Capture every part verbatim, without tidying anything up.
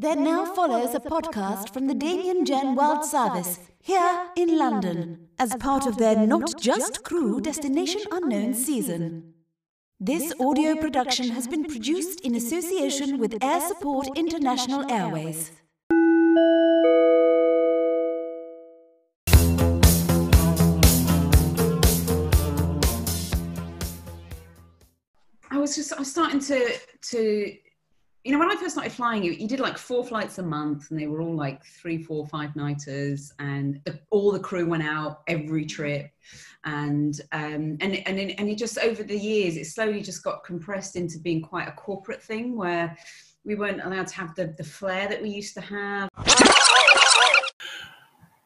There now follows a podcast from the Damien Gen World Service, here in London, as part of their Not Just Crew Destination Unknown season. This audio production has been produced in association with Air Support International Airways. I was just, I was starting to, to... You know, when I first started flying, you, you did like four flights a month, and they were all like three, four, five nighters, and the, all the crew went out every trip, and um, and and and it just over the years, it slowly just got compressed into being quite a corporate thing where we weren't allowed to have the the flair that we used to have.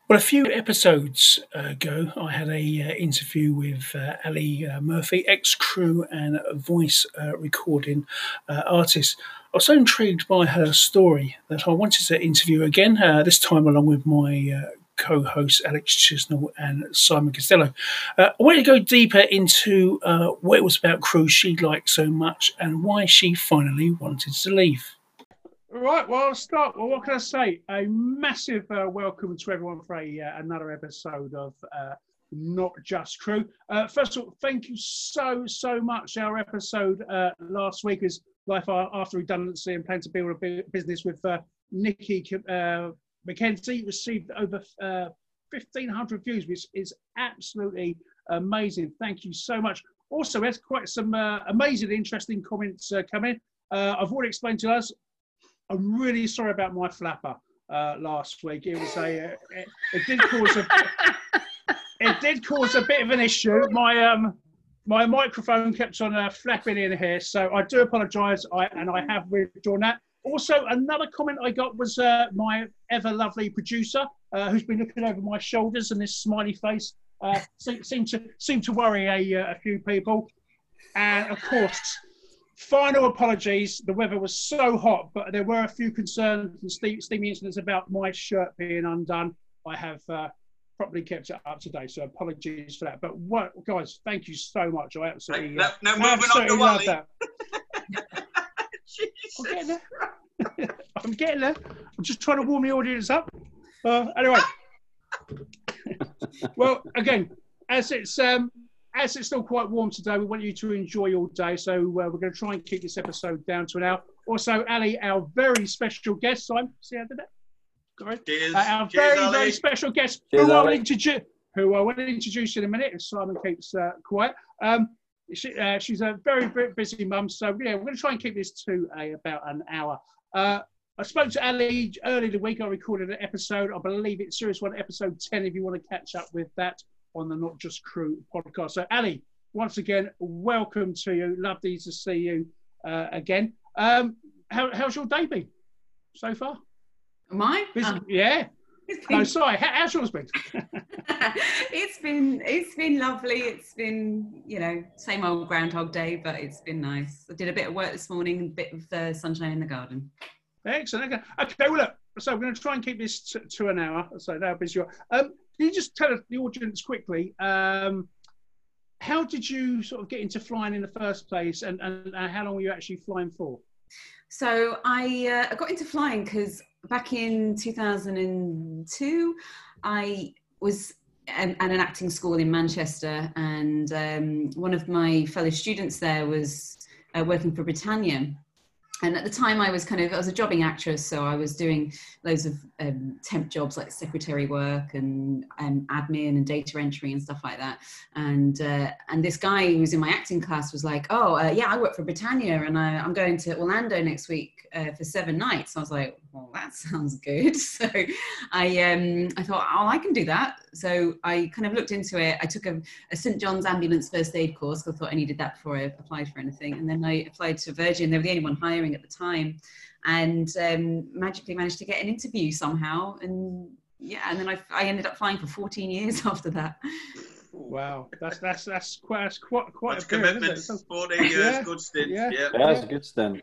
Well, a few episodes ago, I had a uh, interview with uh, Ali uh, Murphy, ex-crew and voice uh, recording uh, artist. I was so intrigued by her story that I wanted to interview again, uh, this time along with my uh, co-hosts Alex Chisnell and Simon Costello. Uh, I wanted to go deeper into uh, what it was about crew she liked so much and why she finally wanted to leave. Right, well, I'll start. Well, what can I say? A massive uh, welcome to everyone for a, uh, another episode of uh, Not Just Crew. Uh, first of all, thank you so, so much. Our episode uh, last week is Life After Redundancy and Plan to Build a Business with uh, Nikki uh, McKenzie. Received over uh, fifteen hundred views, which is absolutely amazing. Thank you so much. Also, we had quite some uh, amazing, interesting comments uh, come in. Uh, I've already explained to us, I'm really sorry about my flapper uh, last week. It was a, uh, it, it did cause a, it did cause a bit of an issue. My, um, My microphone kept on uh, flapping in here, so I do apologise, I, and I have withdrawn that. Also, another comment I got was uh, my ever-lovely producer, uh, who's been looking over my shoulders, and this smiley face uh, seemed, seemed to seem to worry a, uh, a few people. And, of course, final apologies. The weather was so hot, but there were a few concerns and ste- steamy incidents about my shirt being undone. I have... Uh, Probably kept it up today, so apologies for that. But what, guys, thank you so much. I absolutely, no, no, no, absolutely love Wally. That. I'm getting there. I'm getting there. I'm just trying to warm the audience up. Uh, anyway, well, again, as it's um, as it's still quite warm today, we want you to enjoy your day. So uh, we're going to try and keep this episode down to an hour. Also, Ali, our very special guest. So I'm see how I did that. Cheers, uh, our cheers, very, Ali. Very special guest, cheers, who, I will introdu- who I will introduce in a minute if Simon keeps uh, quiet. Um, she, uh, she's a very, very busy mum, so yeah, we're going to try and keep this to uh, about an hour. Uh, I spoke to Ali earlier in the week. I recorded an episode, I believe it's Series one, Episode ten, if you want to catch up with that on the Not Just Crew podcast. So, Ali, once again, welcome to you. Lovely to see you uh, again. Um, how, how's your day been so far? Mine? Uh, yeah. Been, no, sorry. How's yours been? it's been it's been lovely. It's been, you know, same old Groundhog Day, but it's been nice. I did a bit of work this morning, a bit of uh, sunshine in the garden. Excellent. Okay. okay, well, look, so we're going to try and keep this t- to an hour. So that'll be sure. Um, can you just tell the audience quickly, um, how did you sort of get into flying in the first place, and, and, and how long were you actually flying for? So I uh, got into flying because back in two thousand two, I was at an acting school in Manchester, and um, one of my fellow students there was uh, working for Britannia. And at the time I was kind of, I was a jobbing actress, so I was doing loads of um, temp jobs like secretary work and um, admin and data entry and stuff like that. And uh, and this guy who was in my acting class was like, oh, uh, yeah, I work for Britannia, and I, I'm going to Orlando next week uh, for seven nights. I was like, well, that sounds good. So I um, I thought, oh, I can do that. So I kind of looked into it. I took a, a Saint John's ambulance first aid course, because I thought I needed that before I applied for anything. And then I applied to Virgin. They were the only one hiring at the time, and um, magically managed to get an interview somehow, and yeah, and then I, I ended up flying for fourteen years after that. Wow, that's that's that's quite that's quite quite that's a commitment. Fourteen years, yeah. Good stint. Yeah, yeah. yeah that's a good stint.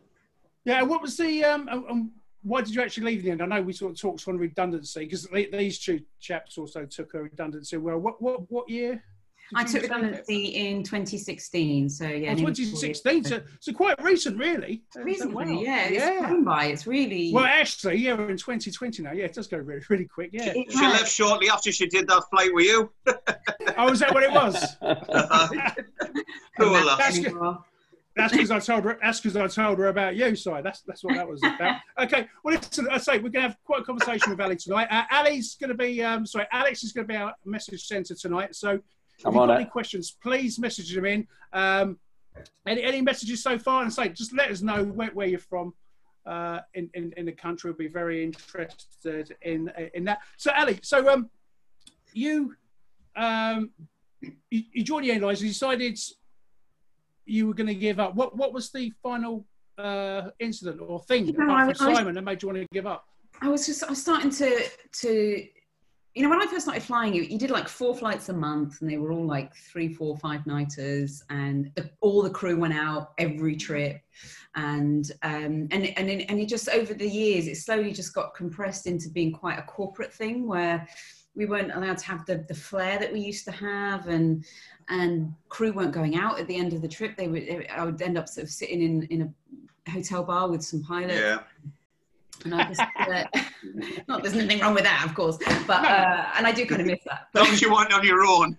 Yeah, what was the um, um? Why did you actually leave in the end? I know we sort of talked on redundancy because these two chaps also took a redundancy. Well, what what what year? I took redundancy in twenty sixteen, so yeah. Oh, twenty sixteen, so, so quite recent, really. Recently, yeah, it's yeah. flown by, it's really... Well, actually, yeah, we're in twenty twenty now, yeah, it does go really, really quick, yeah. It she has. left shortly after she did that flight with you. Oh, is that what it was? Cool. That's good. That's because I told her. That's because I told her about you. Sorry, that's that's what that was about. Okay. Well, listen. I say we're going to have quite a conversation with Ali tonight. Uh, Ali's going to be. Um, sorry, Alex is going to be our message centre tonight. So, Come if you've got any questions, please message them in. Um, any any messages so far? And say just let us know where, where you're from. Uh, in, in in the country, we'll be very interested in in that. So, Ali. So, um, you, um, you, you joined the airlines. You decided you were going to give up. What what was the final uh, incident or thing you know, I, Simon I was, that made you want to give up? I was just I was starting to to you know when I first started flying, you, you did like four flights a month, and they were all like three, four, five nighters, and the, all the crew went out every trip, and um and and it, and it just over the years it slowly just got compressed into being quite a corporate thing where we weren't allowed to have the, the flair that we used to have, and and crew weren't going out at the end of the trip. They would, I would end up sort of sitting in, in a hotel bar with some pilots. Yeah. And I just, uh, not there's nothing wrong with that, of course, but uh, and I do kind of miss that. As long as you weren't on your own.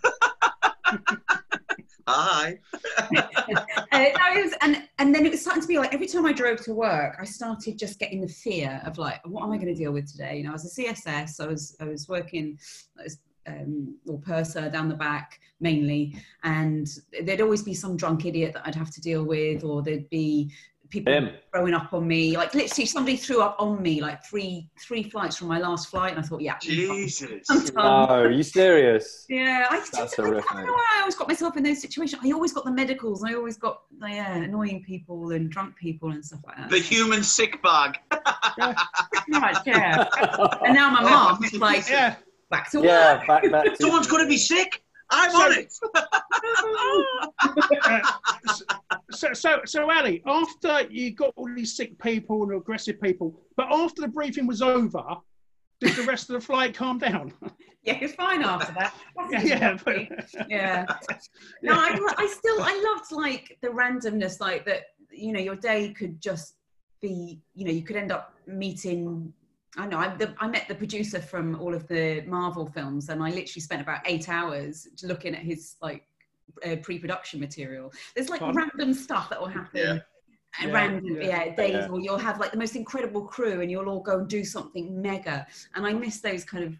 Hi. uh, no, was, and and then it was starting to be like every time I drove to work, I started just getting the fear of like, what am I going to deal with today? You know, I was a C S S, I was I was working as um, or purser down the back mainly, and there'd always be some drunk idiot that I'd have to deal with, or there'd be people um. throwing up on me. Like literally, somebody threw up on me like three three flights from my last flight, and I thought, yeah, Jesus, no, are you serious? Yeah, I, just, I, I don't know why I always got myself in those situations. I always got the medicals. I always got yeah, annoying people and drunk people and stuff like that. The human sick bag. Pretty much, yeah. And now my mum is like, yeah. back to yeah, work. Back, back to Someone's going to be sick. I'm on it. uh, so, so, so, Ali, after you got all these sick people and aggressive people, but after the briefing was over, did the rest of the flight calm down? Yeah, it's fine after that. That's yeah, yeah, but... yeah. No, I, I still, I loved like the randomness, like that. You know, your day could just be, you know, you could end up meeting. I know, I, the, I met the producer from all of the Marvel films, and I literally spent about eight hours looking at his like uh, pre-production material. There's like Fun. random stuff that will happen. Yeah. And yeah, random yeah, yeah days yeah. or you'll have like the most incredible crew and you'll all go and do something mega. And I miss those kind of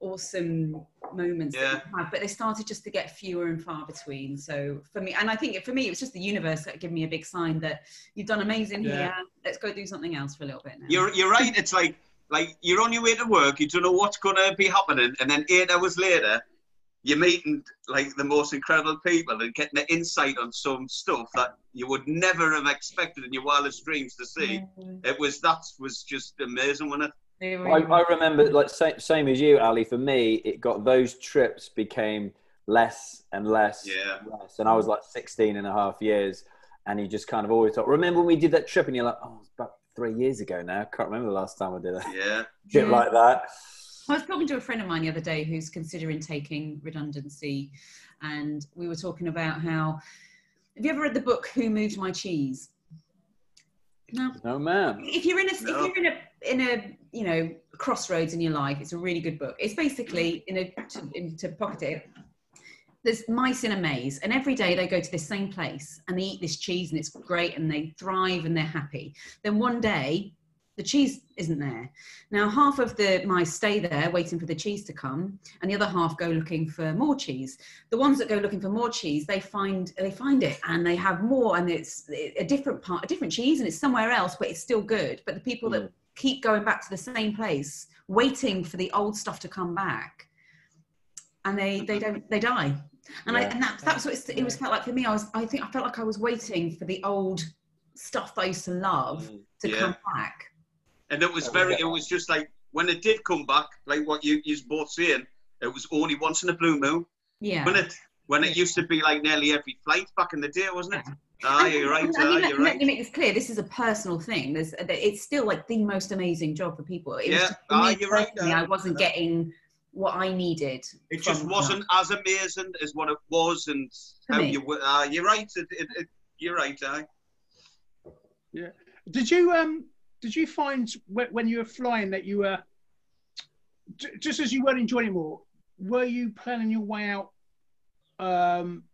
awesome moments yeah. that we had, but they started just to get fewer and far between. So for me, and I think for me, it was just the universe that gave me a big sign that you've done amazing yeah. here. Let's go do something else for a little bit now. You're, you're right. It's like, Like, you're on your way to work, you don't know what's going to be happening, and then eight hours later, you're meeting, like, the most incredible people and getting the insight on some stuff that you would never have expected in your wildest dreams to see. Mm-hmm. It was, that was just amazing, wasn't it? I, I remember, like, same, same as you, Ali, for me, it got, those trips became less and less yeah. and less, and I was, like, sixteen and a half years, and you just kind of always thought, remember when we did that trip, and you're like, oh, it's about three years ago now. I can't remember the last time I did that. Yeah. Shit yeah. like that. I was talking to a friend of mine the other day who's considering taking redundancy, and we were talking about how, have you ever read the book Who Moved My Cheese? No. No, ma'am. If you're in a, no. if you're in a, in a, you know, crossroads in your life, it's a really good book. It's basically, in a, to, in, to pocket it, there's mice in a maze, and every day they go to this same place and they eat this cheese and it's great and they thrive and they're happy. Then one day the cheese isn't there. Now half of the mice stay there waiting for the cheese to come, and the other half go looking for more cheese. The ones that go looking for more cheese, they find they find it and they have more, and it's a different part, a different cheese, and it's somewhere else, but it's still good. But the people mm. that keep going back to the same place waiting for the old stuff to come back, and they they don't they die. And, yeah. I, and that, that's what it's, it was felt like for me. I was, I think I felt like I was waiting for the old stuff that I used to love to yeah. come back. And it was very, it was just like, when it did come back, like what you, you both saying, it was only once in a blue moon. Yeah. When it, when it yeah. used to be like nearly every flight back in the day, wasn't it? Yeah. Ah, you're right. I mean, ah, you're let, right. Let me make this clear. This is a personal thing. There's, it's still like the most amazing job for people. It yeah. was just for ah, me, you're right. I wasn't yeah. getting what I needed. It just wasn't that. as amazing as what it was, and how you were. Uh, you're right. It, it, it, you're right. I. Yeah. Did you um? Did you find when you were flying that you were just as you weren't enjoying it more? Were you planning your way out um,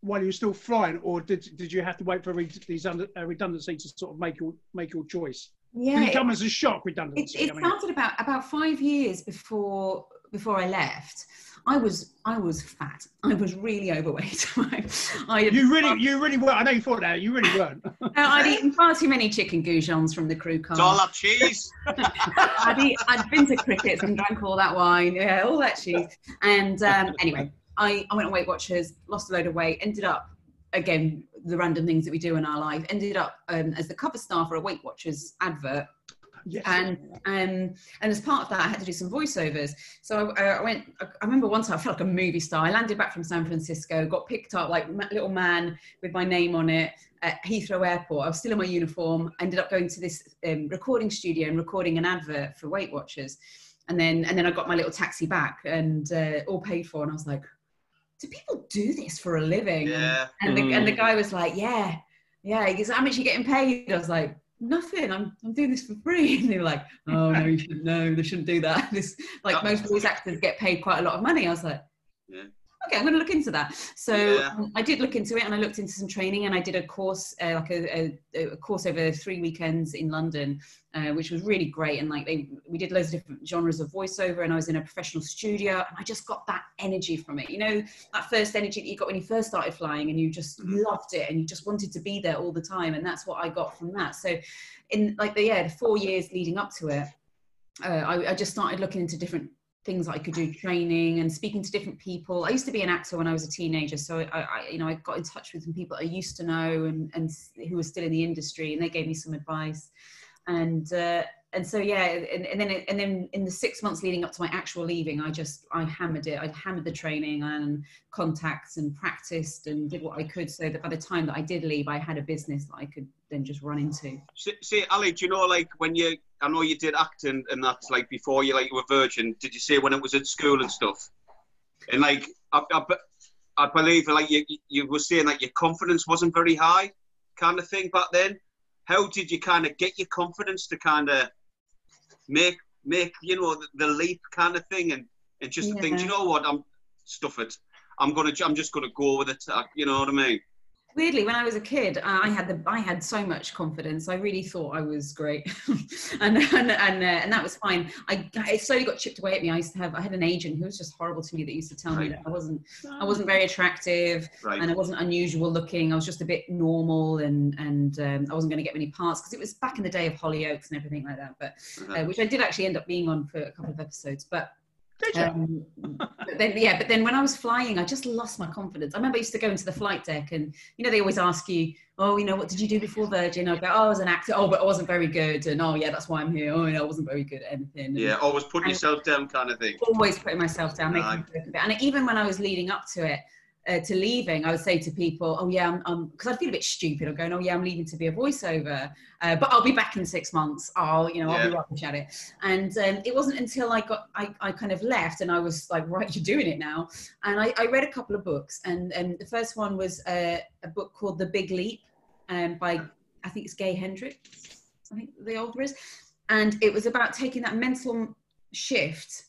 while you were still flying, or did did you have to wait for these under, uh, redundancy to sort of make your make your choice? Yeah, it come as a shock redundancy. It, it started about about five years before before I left. I was I was fat. I was really overweight. I had, you really you really were. I know you thought that you really weren't. No, I'd eaten far too many chicken goujons from the crew car. It's all that cheese. I'd, eat, I'd been to crickets and drank all that wine. Yeah, all that cheese. And um, anyway, I I went on Weight Watchers, lost a load of weight, ended up. Again, the random things that we do in our life, ended up um, as the cover star for a Weight Watchers advert. Yes. And um, and as part of that, I had to do some voiceovers. So I, I went, I remember one time I felt like a movie star. I landed back from San Francisco, got picked up like little man with my name on it at Heathrow Airport. I was still in my uniform, ended up going to this um, recording studio and recording an advert for Weight Watchers. And then, and then I got my little taxi back and uh, all paid for. And I was like, do people do this for a living? Yeah. And, the, mm. and the guy was like, yeah, yeah. He goes, how much are you getting paid? I was like, nothing. I'm, I'm doing this for free. And they were like, oh, no, you shouldn't, no, they shouldn't do that. This, like most voice actors get paid quite a lot of money. I was like, yeah. Okay, I'm going to look into that. So yeah. um, I did look into it, and I looked into some training, and I did a course, uh, like a, a, a course over three weekends in London, uh, which was really great. And like they, we did loads of different genres of voiceover, and I was in a professional studio, and I just got that energy from it. You know, that first energy that you got when you first started flying, and you just mm-hmm. loved it, and you just wanted to be there all the time. And that's what I got from that. So in like the, yeah, the four years leading up to it, uh, I, I just started looking into different things that I could do, training and speaking to different people. I used to be an actor when I was a teenager, so I, I you know, I got in touch with some people I used to know and, and who were still in the industry, and they gave me some advice. And uh, and so yeah, and, and then and then in the six months leading up to my actual leaving, I just I hammered it. I hammered the training and contacts and practiced and did what I could, so that by the time that I did leave, I had a business that I could then just run into. See, Ali, do you know, like when you, I know you did acting and that's like before you like were Virgin, did you say when it was at school and stuff? And like, I, I, I believe like you, you were saying like your confidence wasn't very high kind of thing back then. How did you kind of get your confidence to kind of make, make you know, the, the leap kind of thing and, and just yeah. think, do you know what, I'm stuff it. I'm going to, I'm just going to go with it. You know what I mean? Weirdly, when I was a kid, I had the I had so much confidence. I really thought I was great, and and and, uh, and that was fine. I it slowly got chipped away at me. I used to have I had an agent who was just horrible to me that used to tell me that I wasn't I wasn't very attractive right. and I wasn't unusual looking. I was just a bit normal, and and um, I wasn't going to get many parts because it was back in the day of Hollyoaks and everything like that. But uh, which I did actually end up being on for a couple of episodes, but. Um, but then, yeah, but then when I was flying, I just lost my confidence. I remember I used to go into the flight deck, and you know they always ask you, "Oh, you know, what did you do before Virgin?" I'd go, "Oh, I was an actor. Oh, but I wasn't very good." And oh, yeah, that's why I'm here. Oh, you know, I wasn't very good at anything. And, yeah, always putting yourself down, kind of thing. Always putting myself down, making me work a bit. And even when I was leading up to it, uh, to leaving, I would say to people, "Oh, yeah, I'm," um, because I'd feel a bit stupid. I'm going, "Oh, yeah, I'm leaving to be a voiceover, uh, but I'll be back in six months. I'll, you know, I'll yeah. be rubbish at it." And um, it wasn't until I got, I, I kind of left, and I was like, "Right, you're doing it now." And I, I read a couple of books, and and the first one was a, a book called The Big Leap, um, by I think it's Gay Hendricks, I think the author is, and it was about taking that mental shift.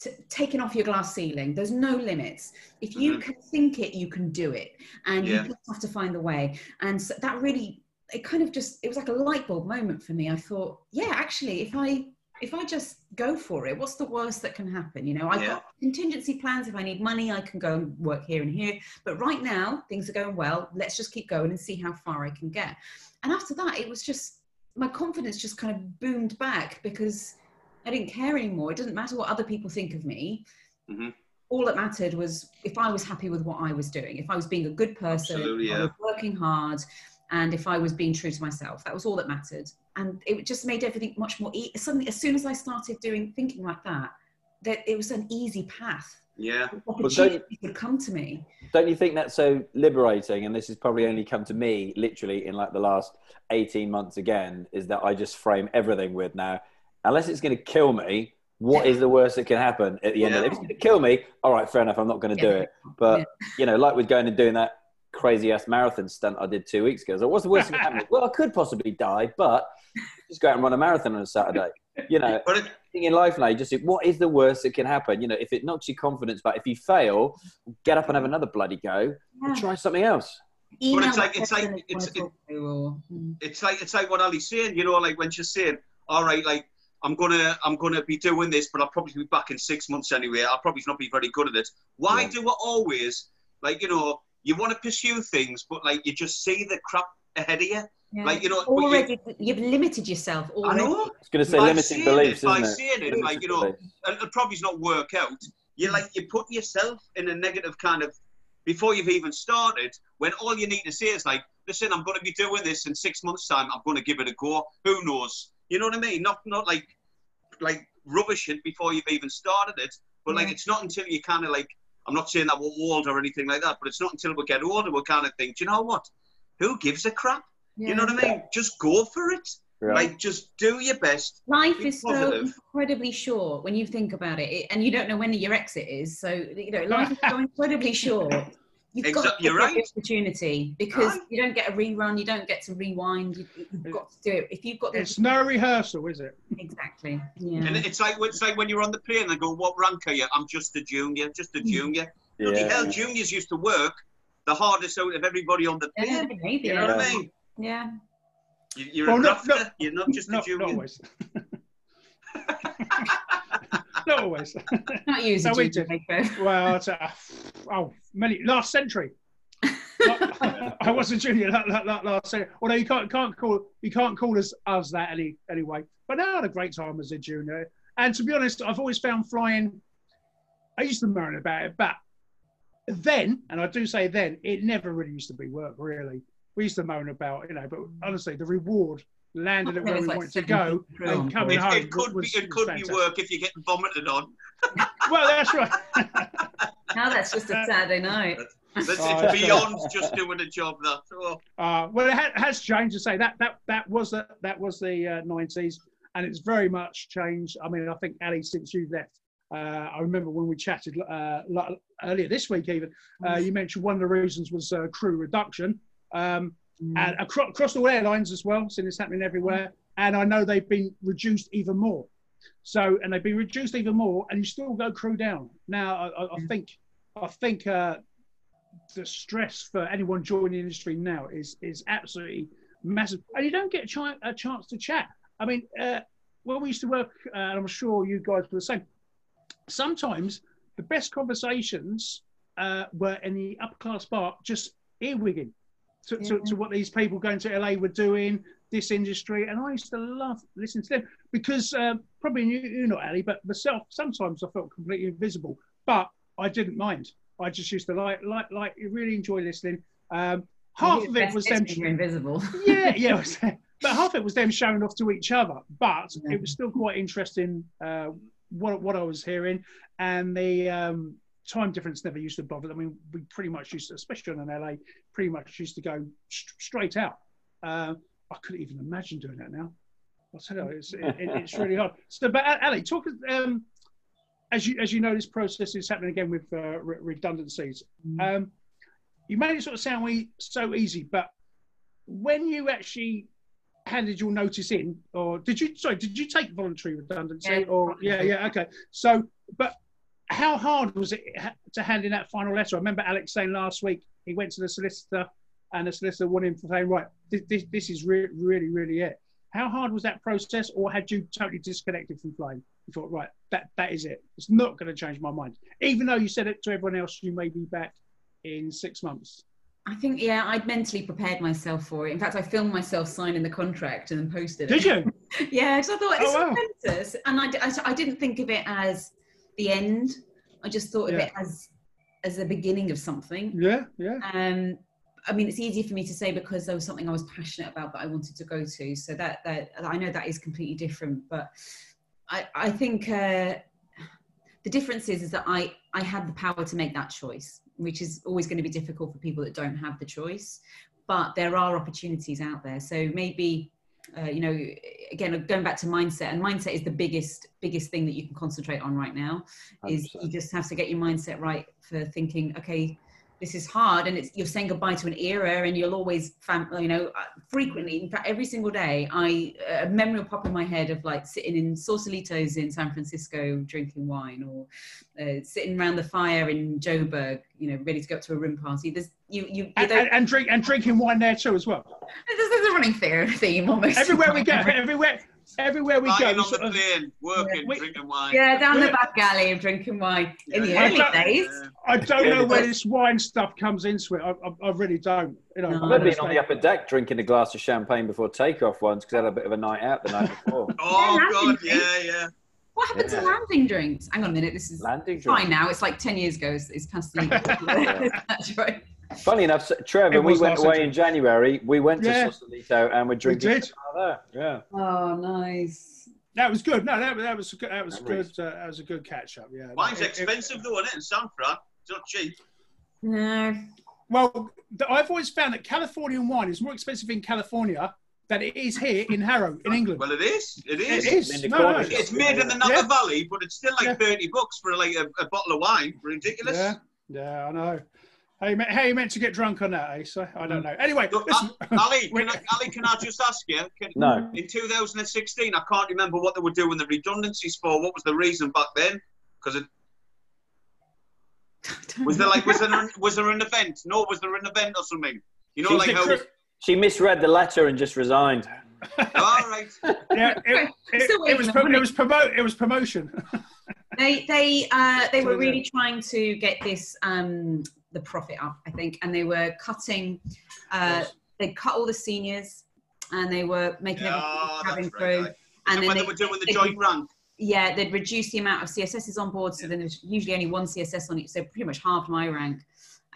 To taking off your glass ceiling. There's no limits. If you mm-hmm. can think it, you can do it, and yeah. you just have to find the way. And so that really, it kind of just, it was like a light bulb moment for me. I thought, yeah, actually, if I if I just go for it, what's the worst that can happen? You know, I've yeah. got contingency plans. If I need money, I can go and work here and here. But right now, things are going well. Let's just keep going and see how far I can get. And after that, it was just, my confidence just kind of boomed back, because I didn't care anymore. It doesn't matter what other people think of me. Mm-hmm. All that mattered was if I was happy with what I was doing, if I was being a good person, if yeah. I was working hard, and if I was being true to myself. That was all that mattered. And it just made everything much more easy. Suddenly, as soon as I started doing thinking like that, that it was an easy path. Yeah. Opportunities would come to me. Don't you think that's so liberating? And this has probably only come to me literally in like the last eighteen months again, is that I just frame everything with now. Unless it's going to kill me, what is the worst that can happen at the end yeah. of it? If it's going to kill me, all right, fair enough, I'm not going to yeah. do it. But, yeah. you know, like with going and doing that crazy-ass marathon stunt I did two weeks ago. I was like, what's the worst that can happen? Well, I could possibly die, but just go out and run a marathon on a Saturday. You know, thing in life now, you just say, what is the worst that can happen? You know, if it knocks your confidence back, if you fail, get up and have another bloody go yeah. and try something else. But it's like, it's like, it's, it, it's like, it's like what Ali's saying, you know, like when she's saying, all right, like, I'm going to, I'm going to be doing this, but I'll probably be back in six months anyway. I'll probably not be very good at it. Why yeah. do I always, like, you know, you want to pursue things, but like, you just see the crap ahead of you. Yeah. Like, you know, already, you, you've limited yourself. Already. I know. I was going to say by limiting beliefs, it, isn't by it? Saying it, like, you know, it'll probably not work out. You're like, you put yourself in a negative kind of, before you've even started, when all you need to say is like, listen, I'm going to be doing this in six months' time. I'm going to give it a go. Who knows? You know what I mean? Not not like like rubbish it before you've even started it. But yeah. like, it's not until you kind of like, I'm not saying that we're old or anything like that, but it's not until we get older we kind of think, do you know what? Who gives a crap? Yeah. You know what I mean? Yeah. Just go for it. Yeah. Like, just do your best. Life is positive. So incredibly short when you think about it, it, and you don't know when your exit is. So, you know, life is so incredibly short. You've exactly. got to You're right. the opportunity because right. you don't get a rerun. You don't get to rewind. You, you've got to do it. If you've got, the it's no rehearsal, is it? Exactly. Yeah. And it's like it's like when you're on the plane. They go, "What rank are you?" I'm just a junior. Just a junior. Yeah. Bloody hell, juniors used to work the hardest out of everybody on the plane. Yeah, maybe, you know yeah. what I mean? Yeah. You, you're well, a not, not, You're not just not, a junior. Not always. Not always. Not using no, it. Well, it's a, oh, many last century. I was a junior that, that, that last century. Although you can't can't call you can't call us us that any anyway. But I had a great time as a junior. And to be honest, I've always found flying. I used to moan about it, but then, and I do say then, it never really used to be work. Really, we used to moan about, you know. But honestly, the reward. Landed it where we like wanted to go and coming it, home. It could, was, be, it could be work if you're getting vomited on. Well, that's right. Now that's just a Saturday night. That's, that's, it's beyond just doing a job. That. Oh. Uh, well, it ha has changed to say that that that was the, that was the uh, nineties, and it's very much changed. I mean, I think Ali, since you left, uh, I remember when we chatted uh, earlier this week. Even uh, you mentioned one of the reasons was uh, crew reduction. Um, Mm. And across, across all airlines as well, so it's happening everywhere. And I know they've been reduced even more. So, and they've been reduced even more, and you still go crew down. Now, I, I mm. think, I think uh, the stress for anyone joining the industry now is is absolutely massive, and you don't get a, ch a chance to chat. I mean, uh, when we used to work, uh, and I'm sure you guys were the same. Sometimes the best conversations uh, were in the upper class bar, just earwigging. To, yeah. to, to what these people going to L A were doing, this industry, and I used to love listening to them because um, probably you, you not Ali, but myself. Sometimes I felt completely invisible, but I didn't mind. I just used to like, like, like. Really enjoy listening. Um, half of it was them invisible. Yeah, yeah. But half of it was them showing off to each other. But yeah. it was still quite interesting uh, what what I was hearing, and the. Um, Time difference never used to bother. I mean, we pretty much used to, especially on an L A, pretty much used to go st straight out. Uh, I couldn't even imagine doing that now. I tell you, it's, it, it's really hard. So, but Ali, talk um, as you as you know, this process is happening again with uh, re redundancies. Mm. Um, you made it sort of sound e so easy, but when you actually handed your notice in, or did you? Sorry, did you take voluntary redundancy? Yeah, or yeah, yeah, okay. So, but. How hard was it to hand in that final letter? I remember Alex saying last week he went to the solicitor and the solicitor wanted him to say, right, this, this, this is re really, really it. How hard was that process, or had you totally disconnected from flying? You thought, right, that, that is it. It's not going to change my mind. Even though you said it to everyone else, you may be back in six months. I think, yeah, I'd mentally prepared myself for it. In fact, I filmed myself signing the contract and then posted it. Did you? Yeah, because I thought, this oh, wow. is momentous. And I, I, I didn't think of it as... the end. I just thought of yeah. it as as the beginning of something. Yeah, yeah. Um, I mean, it's easier for me to say because there was something I was passionate about that I wanted to go to. So that that I know that is completely different. But I I think uh, the difference is is that I I had the power to make that choice, which is always going to be difficult for people that don't have the choice. But there are opportunities out there. So maybe. Uh, you know, again, going back to mindset, and mindset is the biggest, biggest thing that you can concentrate on right now, is one hundred percent. You just have to get your mindset right for thinking, okay, this is hard. And it's, you're saying goodbye to an era, and you'll always, fam you know, frequently, in fact, every single day, I, a memory will pop in my head of like sitting in Sausalitos in San Francisco, drinking wine, or uh, sitting around the fire in Joburg, you know, ready to go up to a room party. There's, you, you, and, and, and, drink, and drinking wine there too as well. There's, there's a running theory theme almost. Everywhere we go, everywhere. Everywhere we Lying go, on the plane, working, yeah. drinking wine. Yeah, down the back alley of drinking wine in yeah. the early I days. Yeah. I don't know where this wine stuff comes into it. I, I, I really don't. You know, no. I remember being on the upper deck drinking a glass of champagne before takeoff once because I had a bit of a night out the night before. oh yeah, God, drinks. yeah, yeah. What happened yeah. to landing drinks? Hang on a minute, this is landing fine drinks. now. It's like ten years ago. It's, it's past the. That's right. Funny enough, Trevor, we went away in January. We went to yeah. Sausalito and we're drinking. We did. There. Yeah. Oh, nice. That was good. No, that, that was good. That was that good. Uh, that was a good catch up. Yeah. Wine's it, expensive it, though, isn't it? In San Fran, it's not cheap. No. Well, the, I've always found that Californian wine is more expensive in California than it is here in Harrow, in England. Well, it is. It is. It is. No, no. It's made in the Napa yeah. Valley, but it's still like yeah. thirty bucks for like a, a bottle of wine. Ridiculous. Yeah. Yeah, I know. How you, meant, how you meant to get drunk on that, Ace? I, I don't know. Anyway, Look, listen. Ali, can I, Ali, can I just ask you? Can, no. In two thousand sixteen, I can't remember what they were doing the redundancies for. What was the reason back then? Because it was there like was there was there an event? No, was there an event or something? You know, she like how she misread the letter and just resigned. All right. Yeah, it, it, it was it was promote it was promotion. They they uh, they were really trying to get this. Um, the profit up, I think, and they were cutting uh they cut all the seniors and they were making oh, everything right, through right. and, and then when they, they were doing the joint rank, yeah they'd reduce the amount of C S Ss on board, so yeah. then there's usually only one C S S on it, so pretty much halved my rank,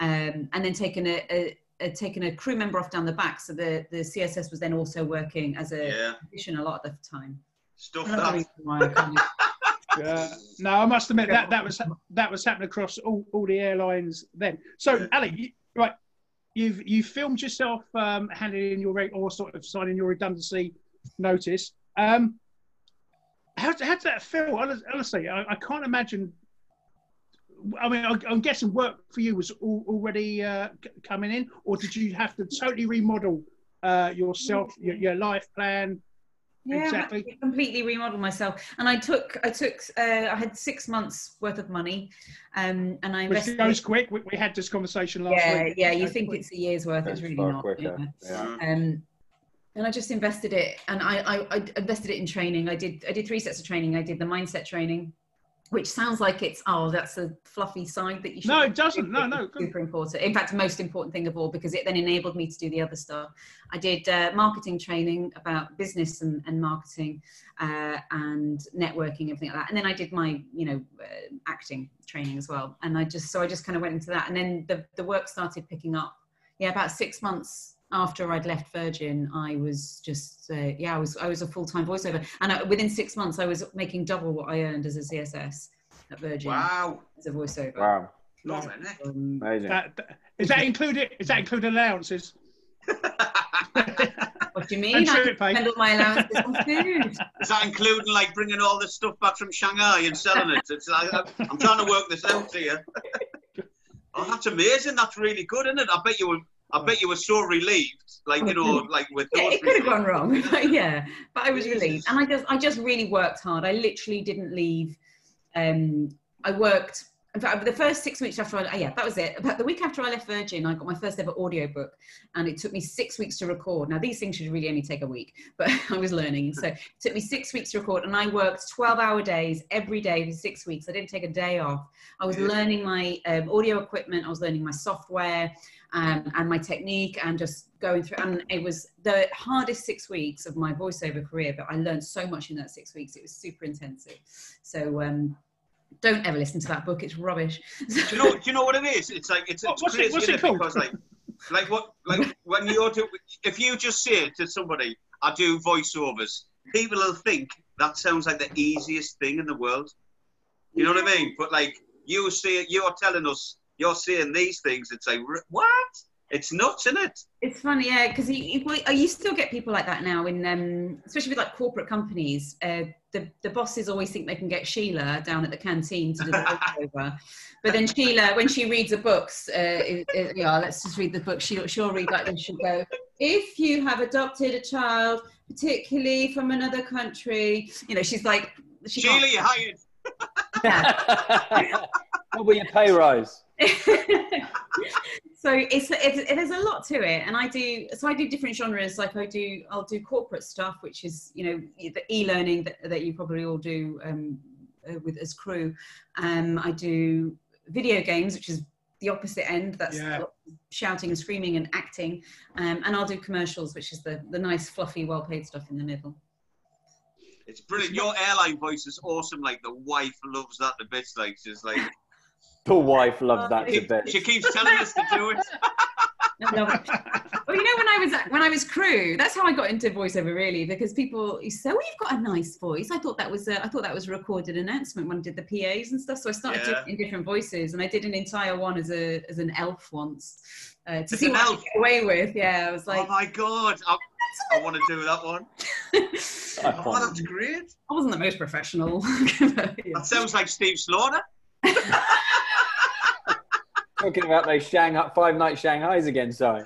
um and then taking a, a, a taking a crew member off down the back, so the the C S S was then also working as a yeah. position a lot of the time. Stuff that. Yeah. No, I must admit that that was that was happening across all, all the airlines then. So, yeah. Ali, you, right, you've you filmed yourself um, handing in your rate or sort of signing your redundancy notice. Um, how how did that feel? Honestly, I, I can't imagine. I mean, I, I'm guessing work for you was all, already uh, coming in, or did you have to totally remodel uh, yourself, your, your life plan? Yeah, exactly. I completely remodeled myself, and I took, I took, uh, I had six months worth of money, um, and I invested. Which goes quick. We, we had this conversation last yeah, week. Yeah, yeah. You think quick. It's a year's worth? It's, it's really not. Yeah. Yeah. Um, and I just invested it, and I, I, I invested it in training. I did, I did three sets of training. I did the mindset training, which sounds like it's oh, that's a fluffy side that you should. No, it doesn't. Do. No, no. Super important. In fact, the most important thing of all, because it then enabled me to do the other stuff. I did uh, marketing training about business and, and marketing uh, and networking, everything like that. And then I did my, you know, uh, acting training as well. And I just so I just kind of went into that. And then the the work started picking up. Yeah, about six months after I'd left Virgin, I was just, uh, yeah, I was, I was a full-time voiceover. And I, within six months, I was making double what I earned as a C S S at Virgin. Wow. As a voiceover. Wow. Long, isn't it? Um, Amazing. That, that, is that included, is that included allowances? What do you mean? I spend pay. all my allowances on food. Is that including like bringing all this stuff back from Shanghai and selling it? It's like, I'm trying to work this out here. Oh, that's amazing. That's really good, isn't it? I bet you were, I bet you were so relieved, like, you know, like with yeah, it could have gone wrong, but yeah, but I was Jesus. relieved, and I just, I just really worked hard. I literally didn't leave. Um, I worked. In fact, the first six weeks after, I, yeah, that was it. About the week after I left Virgin, I got my first ever audiobook, and it took me six weeks to record. Now these things should really only take a week, but I was learning, so it took me six weeks to record, and I worked twelve-hour days every day for six weeks. I didn't take a day off. I was learning my um, audio equipment. I was learning my software. Um, and my technique, and just going through, and it was the hardest six weeks of my voiceover career, but I learned so much in that six weeks. It was super intensive. So um, don't ever listen to that book. It's rubbish. Do you know, do you know what it is? It's like, it's, it's what's crazy. It, what's it called? Because like, like, what, like when you're doing, if you just say to somebody, I do voiceovers, people will think that sounds like the easiest thing in the world. You know yeah. what I mean? But like you say, you're telling us, you're seeing these things and say, what? It's nuts, isn't it? It's funny, yeah, because you, you still get people like that now, in, um, especially with like corporate companies. Uh, the, the bosses always think they can get Sheila down at the canteen to do the walkover. But then Sheila, when she reads the books, uh, it, it, yeah, let's just read the book. She, she'll read like this. She'll go, if you have adopted a child, particularly from another country, you know, she's like... She Sheila, you're hired. Yeah. What will your pay rise? So it's, it's, it, there's a lot to it, and I do, so I do different genres, like I do, I'll do corporate stuff, which is, you know, the e-learning that, that you probably all do um, uh, with as crew. Um, I do video games, which is the opposite end, that's yeah. shouting and screaming and acting, um, and I'll do commercials, which is the, the nice, fluffy, well-paid stuff in the middle. It's brilliant, your airline voice is awesome, like the wife loves that, the bitch, like, she's like... The wife loves that to bits. She keeps telling us to do it. I love it. Well, you know, when I was when I was crew, that's how I got into voiceover, really, because people you say, "Well, you've got a nice voice." I thought that was a, I thought that was a recorded announcement when I did the P As and stuff. So I started yeah. doing different voices, and I did an entire one as a as an elf once uh, to as see what elf. I could get away with. Yeah, I was like, "Oh my god, I, I want to do that one." Oh, that's great. I wasn't the most professional. But, yeah. That sounds like Steve Slaughter. Talking about those Shanghai, five night Shanghais again, sorry.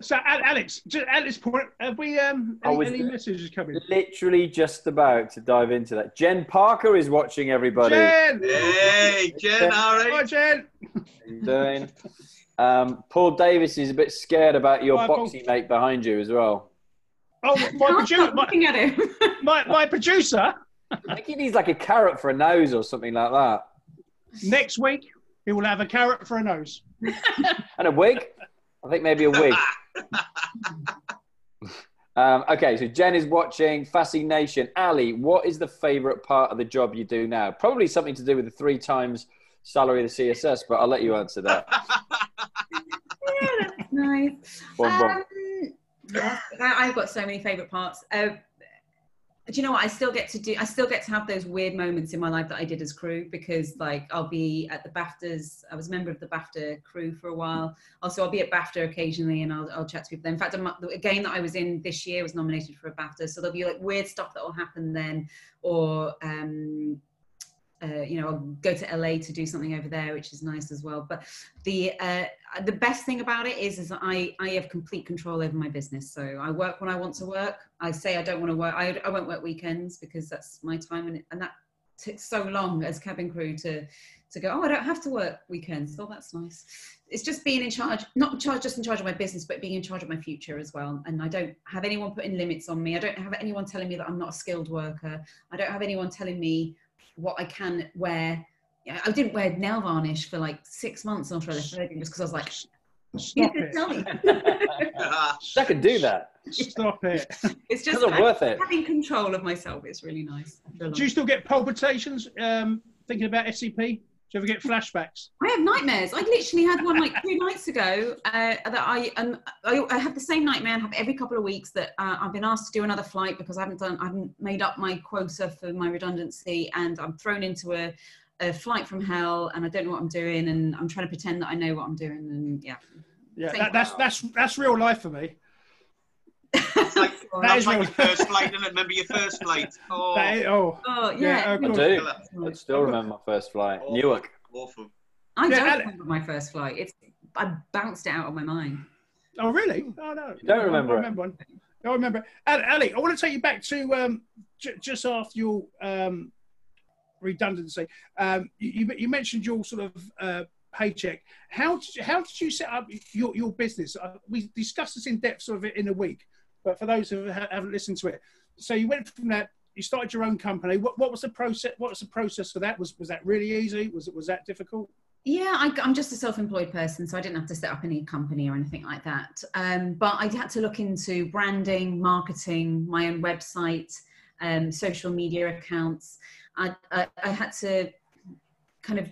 So, Alex, just at this point, have we um, any, any messages coming? Literally just about to dive into that. Jen Parker is watching, everybody. Jen! Hey, Jen, how are you? Hi, Jen. How are you doing? Um, Paul Davis is a bit scared about your Hi, boxing Paul. mate behind you as well. Oh, my producer. Looking at him. my, my producer. I think he needs like a carrot for a nose or something like that. Next week, he will have a carrot for a nose. And a wig? I think maybe a wig. um, okay, so Jen is watching Fascination. Ali, what is the favourite part of the job you do now? Probably something to do with the three times salary of the C S S, but I'll let you answer that. Yeah, that's nice. Bon, bon. Um, yeah, I've got so many favourite parts. Uh, Do you know what? I still get to do, I still get to have those weird moments in my life that I did as crew, because like I'll be at the BAFTAs. I was a member of the BAFTA crew for a while. Also, I'll be at BAFTA occasionally and I'll, I'll chat to people. In fact, I'm, the game that I was in this year was nominated for a BAFTA. So there'll be like weird stuff that will happen then, or, um, uh, you know, I'll go to L A to do something over there, which is nice as well. But the, uh, the best thing about it is, is that I, I have complete control over my business. So I work when I want to work. I say I don't want to work. I, I won't work weekends because that's my time. And, and that took so long as cabin crew to, to go, oh, I don't have to work weekends. Oh, that's nice. It's just being in charge, not in charge, just in charge of my business, but being in charge of my future as well. And I don't have anyone putting limits on me. I don't have anyone telling me that I'm not a skilled worker. I don't have anyone telling me what I can wear. Yeah, I didn't wear nail varnish for like six months after I left Virgin, just because I was like, stop it. Tell me. I can do that. Stop it. It's just like, worth it. Having control of myself is really nice. Do you still get palpitations um, thinking about S C P? Do you ever get flashbacks? I have nightmares. I literally had one like two nights ago uh, that I, um, I I have the same nightmare I have every couple of weeks, that uh, I've been asked to do another flight because I haven't done, I haven't made up my quota for my redundancy, and I'm thrown into a a flight from hell, and I don't know what I'm doing, and I'm trying to pretend that I know what I'm doing, and yeah. Yeah, that, that's that's that's real life for me. That's like, that that's is like your first flight, and remember your first flight. Oh, is, oh. oh yeah, yeah, I do. I still remember my first flight, awful. Newark. Awful. I yeah, don't Alex. remember my first flight. It's I bounced it out of my mind. Oh really? Oh no. You don't I remember. I remember one. I remember. Ali, I want to take you back to um, j just after your. Um, redundancy. Um, you, you mentioned your sort of uh, paycheck. How did you, how did you set up your, your business? Uh, we discussed this in depth sort of in a week, but for those who haven't listened to it, so you went from that. You started your own company. What, what was the process? What was the process for that? Was was that really easy? Was it was that difficult? Yeah, I, I'm just a self-employed person, so I didn't have to set up any company or anything like that. Um, but I had to look into branding, marketing, my own website, um, social media accounts. I, I, I had to kind of,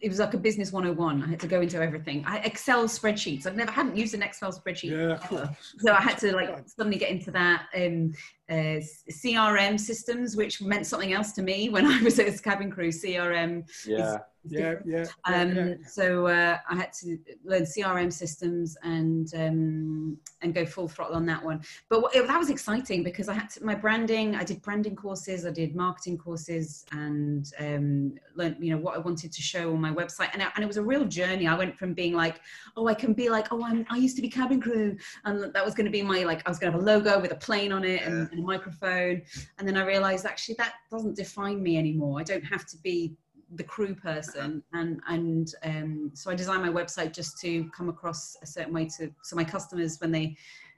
it was like a business one oh one. I had to go into everything. I, Excel spreadsheets. I've never, hadn't used an Excel spreadsheet. Yeah. Ever. So I had to like suddenly get into that. Um, uh, C R M systems, which meant something else to me when I was as cabin crew. C R M yeah. is It's yeah, yeah, yeah, um, yeah. So uh, I had to learn C R M systems and um, and go full throttle on that one. But it, that was exciting because I had to, my branding. I did branding courses, I did marketing courses, and um, learned you know what I wanted to show on my website. And I, and it was a real journey. I went from being like, oh, I can be like, oh, I'm, I used to be cabin crew, and that was going to be my like I was going to have a logo with a plane on it and, and a microphone. And then I realized actually that doesn't define me anymore. I don't have to be the crew person, and and um so I designed my website just to come across a certain way to so my customers, when they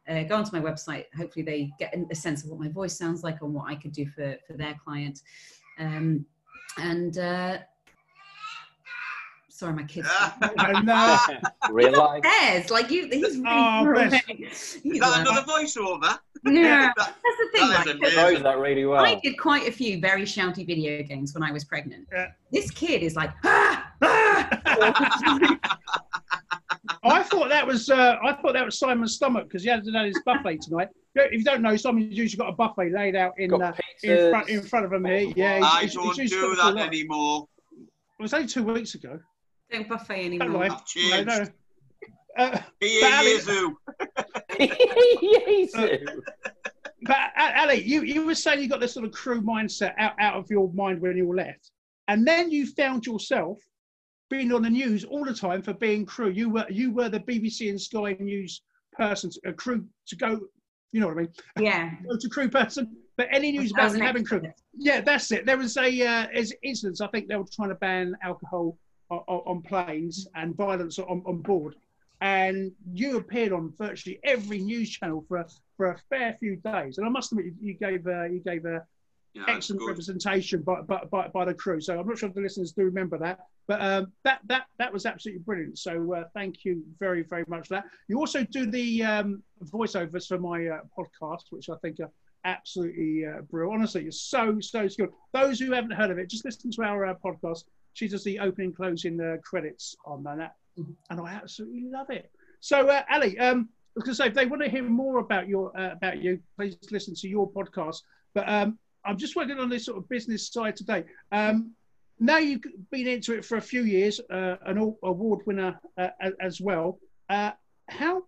uh, go onto my website, hopefully they get a sense of what my voice sounds like and what I could do for for their client. Um and uh sorry, my kids. Realize like you he's oh, really he's is that another voiceover? Yeah, that's the thing. That, like, knows that really well. I did quite a few very shouty video games when I was pregnant. Yeah. This kid is like, ah, ah. I thought that was uh, I thought that was Simon's stomach because he had to know his buffet tonight. If you don't know, Simon's usually got a buffet laid out in uh, in front in front of him here. Yeah, he's, I he's, don't he's do that anymore. It was only two weeks ago. Don't buffet anymore. Don't no, no. Uh, But Ali, you, you were saying you got this sort of crew mindset out, out of your mind when you left. And then you found yourself being on the news all the time for being crew. You were you were the B B C and Sky News person, a crew to go, you know what I mean? Yeah. Go to crew person. But any news about the cabin crew. Yeah, that's it. There was a uh, incident, I think they were trying to ban alcohol on, on planes and violence on, on board. And you appeared on virtually every news channel for a, for a fair few days, and I must admit you gave uh, you gave a yeah, excellent representation by, by by the crew. So I'm not sure if the listeners do remember that, but um, that that that was absolutely brilliant. So uh, thank you very very much for that. You also do the um, voiceovers for my uh, podcast, which I think are absolutely uh, brilliant. Honestly, you're so so skilled. Those who haven't heard of it, just listen to our uh, podcast. She does the opening closing uh, credits on that. And I absolutely love it. So, uh, Ali, um, I was going to say, if they want to hear more about your uh, about you, please listen to your podcast. But um, I'm just working on this sort of business side today. Um, now you've been into it for a few years, uh, an award winner uh, as well. Uh, how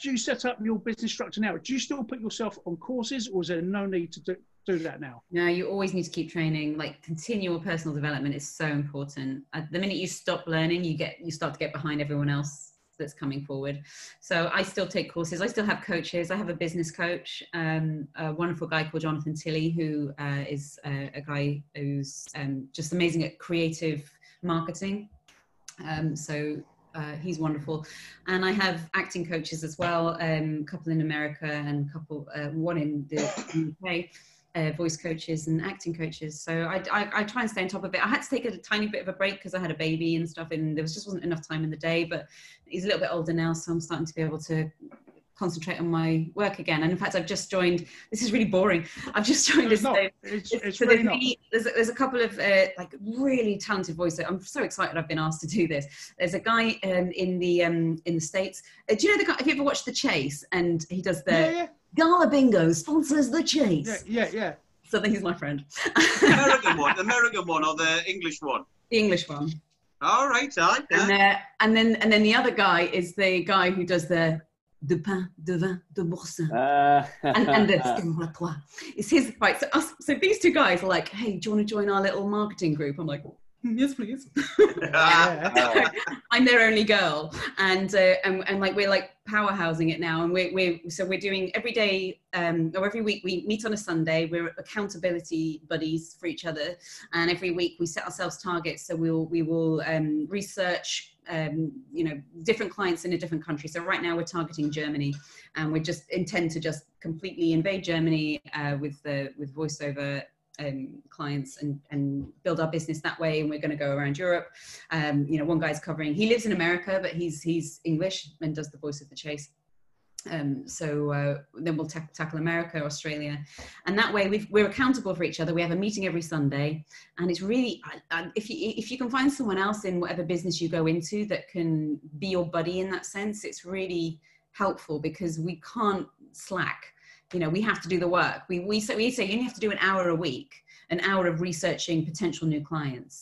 do you set up your business structure now? Do you still put yourself on courses, or is there no need to do do that now? No, you always need to keep training. Like, continual personal development is so important. At the minute you stop learning, you get you start to get behind everyone else that's coming forward. So I still take courses. I still have coaches. I have a business coach, um, a wonderful guy called Jonathan Tilley, who uh, is uh, a guy who's um, just amazing at creative marketing. Um, so Uh, he's wonderful, and I have acting coaches as well. Um, a couple in America and a couple, uh, one in the U K. Uh, voice coaches and acting coaches. So I, I, I try and stay on top of it. I had to take a tiny bit of a break because I had a baby and stuff, and there was just wasn't enough time in the day. But he's a little bit older now, so I'm starting to be able to concentrate on my work again. And in fact, I've just joined, this is really boring, I've just joined no, this not. It's, it's so really there's, not. There's, a, there's a couple of uh, like really talented voices. I'm so excited I've been asked to do this. There's a guy um, in the um, in the States, uh, do you know the guy, have you ever watched The Chase? And he does the yeah, yeah. Gala Bingo sponsors The Chase. Yeah, yeah, yeah. So I think he's my friend. American one, the American one or the English one? The English one. All right, I like that. And, uh, and, then, and then the other guy is the guy who does the de pain, de vin, de boursin, uh, and, and the uh, it's his, right, so, us, so these two guys are like, hey, do you want to join our little marketing group? I'm like, yes, please. Yeah. I'm their only girl, and, uh, and and like we're like powerhousing it now, and we're we're so we're doing every day um, or every week we meet on a Sunday. We're accountability buddies for each other, and every week we set ourselves targets. So we'll we will um, research um, you know different clients in a different country. So right now we're targeting Germany, and we just intend to just completely invade Germany uh, with the with voiceover. Um, clients and, and build our business that way, and we're going to go around Europe. Um, you know, one guy's covering. He lives in America, but he's he's English and does the voice of The Chase. Um, so uh, then we'll ta tackle America, Australia, and that way we've, we're accountable for each other. We have a meeting every Sunday, and it's really uh, if you if you can find someone else in whatever business you go into that can be your buddy in that sense, it's really helpful because we can't slack. You know, we have to do the work. We we say, we say you only have to do an hour a week, an hour of researching potential new clients.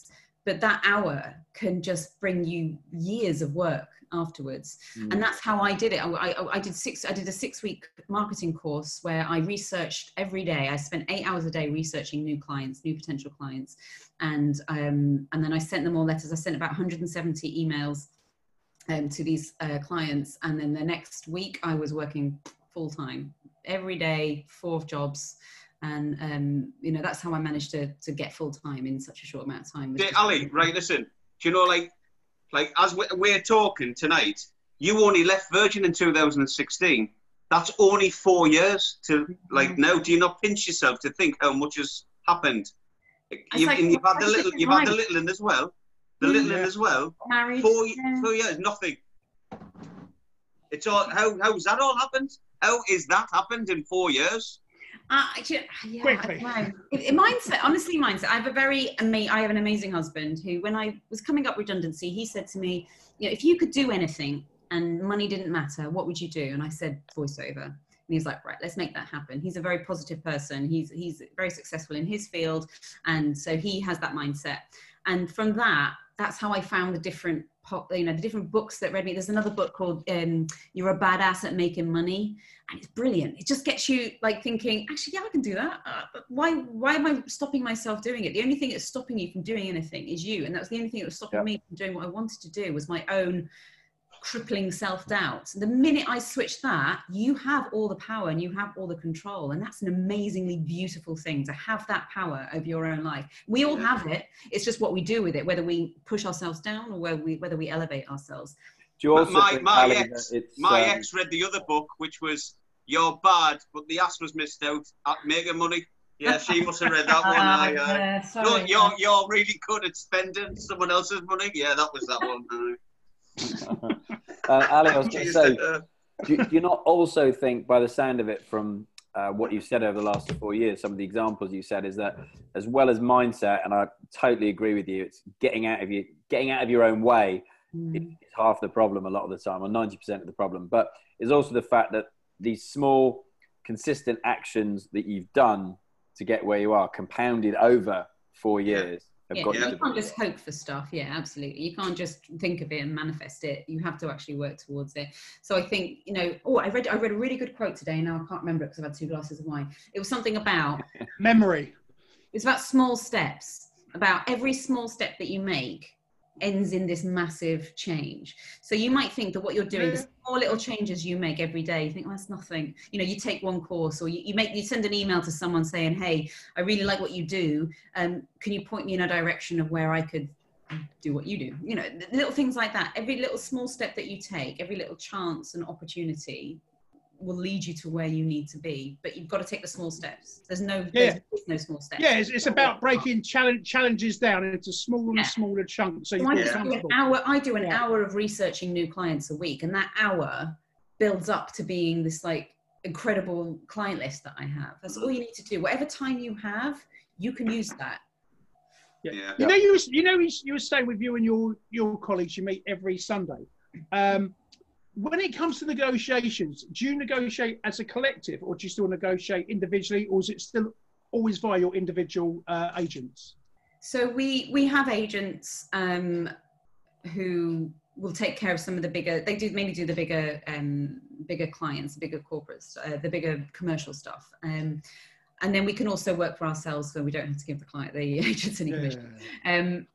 but that hour can just bring you years of work afterwards. Mm. And that's how I did it. I, I, I did six, I did a six week marketing course where I researched every day. I spent eight hours a day researching new clients, new potential clients. And, um, and then I sent them all letters. I sent about one hundred seventy emails um, to these uh, clients. And then the next week I was working full time every day, four jobs. And, um, you know, that's how I managed to, to get full time in such a short amount of time. Yeah, Ali, right, listen, do you know, like, like as we're, we're talking tonight, you only left Virgin in two thousand sixteen. That's only four years to, like, mm-hmm. Now, do you not pinch yourself to think how much has happened? You, like, and you've had the little, you've had the little in as well. The mm-hmm. little in as well. Married. Four, four years, nothing. It's all, how, how's that all happened? How is that happened in four years? Uh, actually, yeah, quickly. I it, it, mindset, honestly, mindset. I have a very, I have an amazing husband who, when I was coming up redundancy, he said to me, "You know, if you could do anything and money didn't matter, what would you do?" And I said, voiceover. And he was like, "Right, let's make that happen." He's a very positive person. He's he's very successful in his field, and so he has that mindset. And from that, that's how I found the different, pop, you know, the different books that read me. There's another book called um, "You're a Badass at Making Money," and it's brilliant. It just gets you like thinking, actually, yeah, I can do that. Uh, why, why am I stopping myself doing it? The only thing that's stopping you from doing anything is you, and that was the only thing that was stopping yeah. me from doing what I wanted to do was my own crippling self-doubt. The minute I switched that, you have all the power and you have all the control, and that's an amazingly beautiful thing to have that power over your own life. We all have it. It's just what we do with it, whether we push ourselves down or whether we whether we elevate ourselves. Do you also my my ex, my um, ex read the other book, which was "You're Bad, but the Ass Was Missed Out at Making Money." Yeah, she must have read that one. Uh, yeah, sorry, no, you're you're really good at spending someone else's money. Yeah, that was that one. uh, Ali, I was going to say, do, do you not also think, by the sound of it, from uh, what you've said over the last four years, some of the examples you said, is that as well as mindset, and I totally agree with you, it's getting out of your getting out of your own way mm. is half the problem a lot of the time, or ninety percent of the problem. But it's also the fact that these small, consistent actions that you've done to get where you are, compounded over four years. Yeah. Yeah, you can't it. just hope for stuff. Yeah, absolutely. You can't just think of it and manifest it. You have to actually work towards it. So I think, you know, oh, I read I read a really good quote today. Now I can't remember it because I've had two glasses of wine. It was something about... memory. It's about small steps, about every small step that you make ends in this massive change. So you might think that what you're doing, yeah. the small little changes you make every day, you think, oh, that's nothing. You know, you take one course, or you, you make, you send an email to someone saying, "Hey, I really like what you do. Um, can you point me in a direction of where I could do what you do?" You know, little things like that. Every little small step that you take, every little chance and opportunity will lead you to where you need to be, but you've got to take the small steps. There's no, yeah. there's no small steps. Yeah, it's, it's about breaking challenge, challenges down into smaller yeah. and smaller chunks. So, so I, do an hour, I do an yeah. hour of researching new clients a week, and that hour builds up to being this like incredible client list that I have. That's all you need to do. Whatever time you have, you can use that. Yeah, yeah. You know, you were, you know, you were saying with you and your your colleagues, you meet every Sunday. Um, When it comes to negotiations, do you negotiate as a collective, or do you still negotiate individually, or is it still always via your individual uh, agents? So we we have agents um, who will take care of some of the bigger. They do mainly do the bigger um, bigger clients, the bigger corporates, uh, the bigger commercial stuff. Um, and then we can also work for ourselves, so we don't have to give the client the agents any commission. Yeah. Um,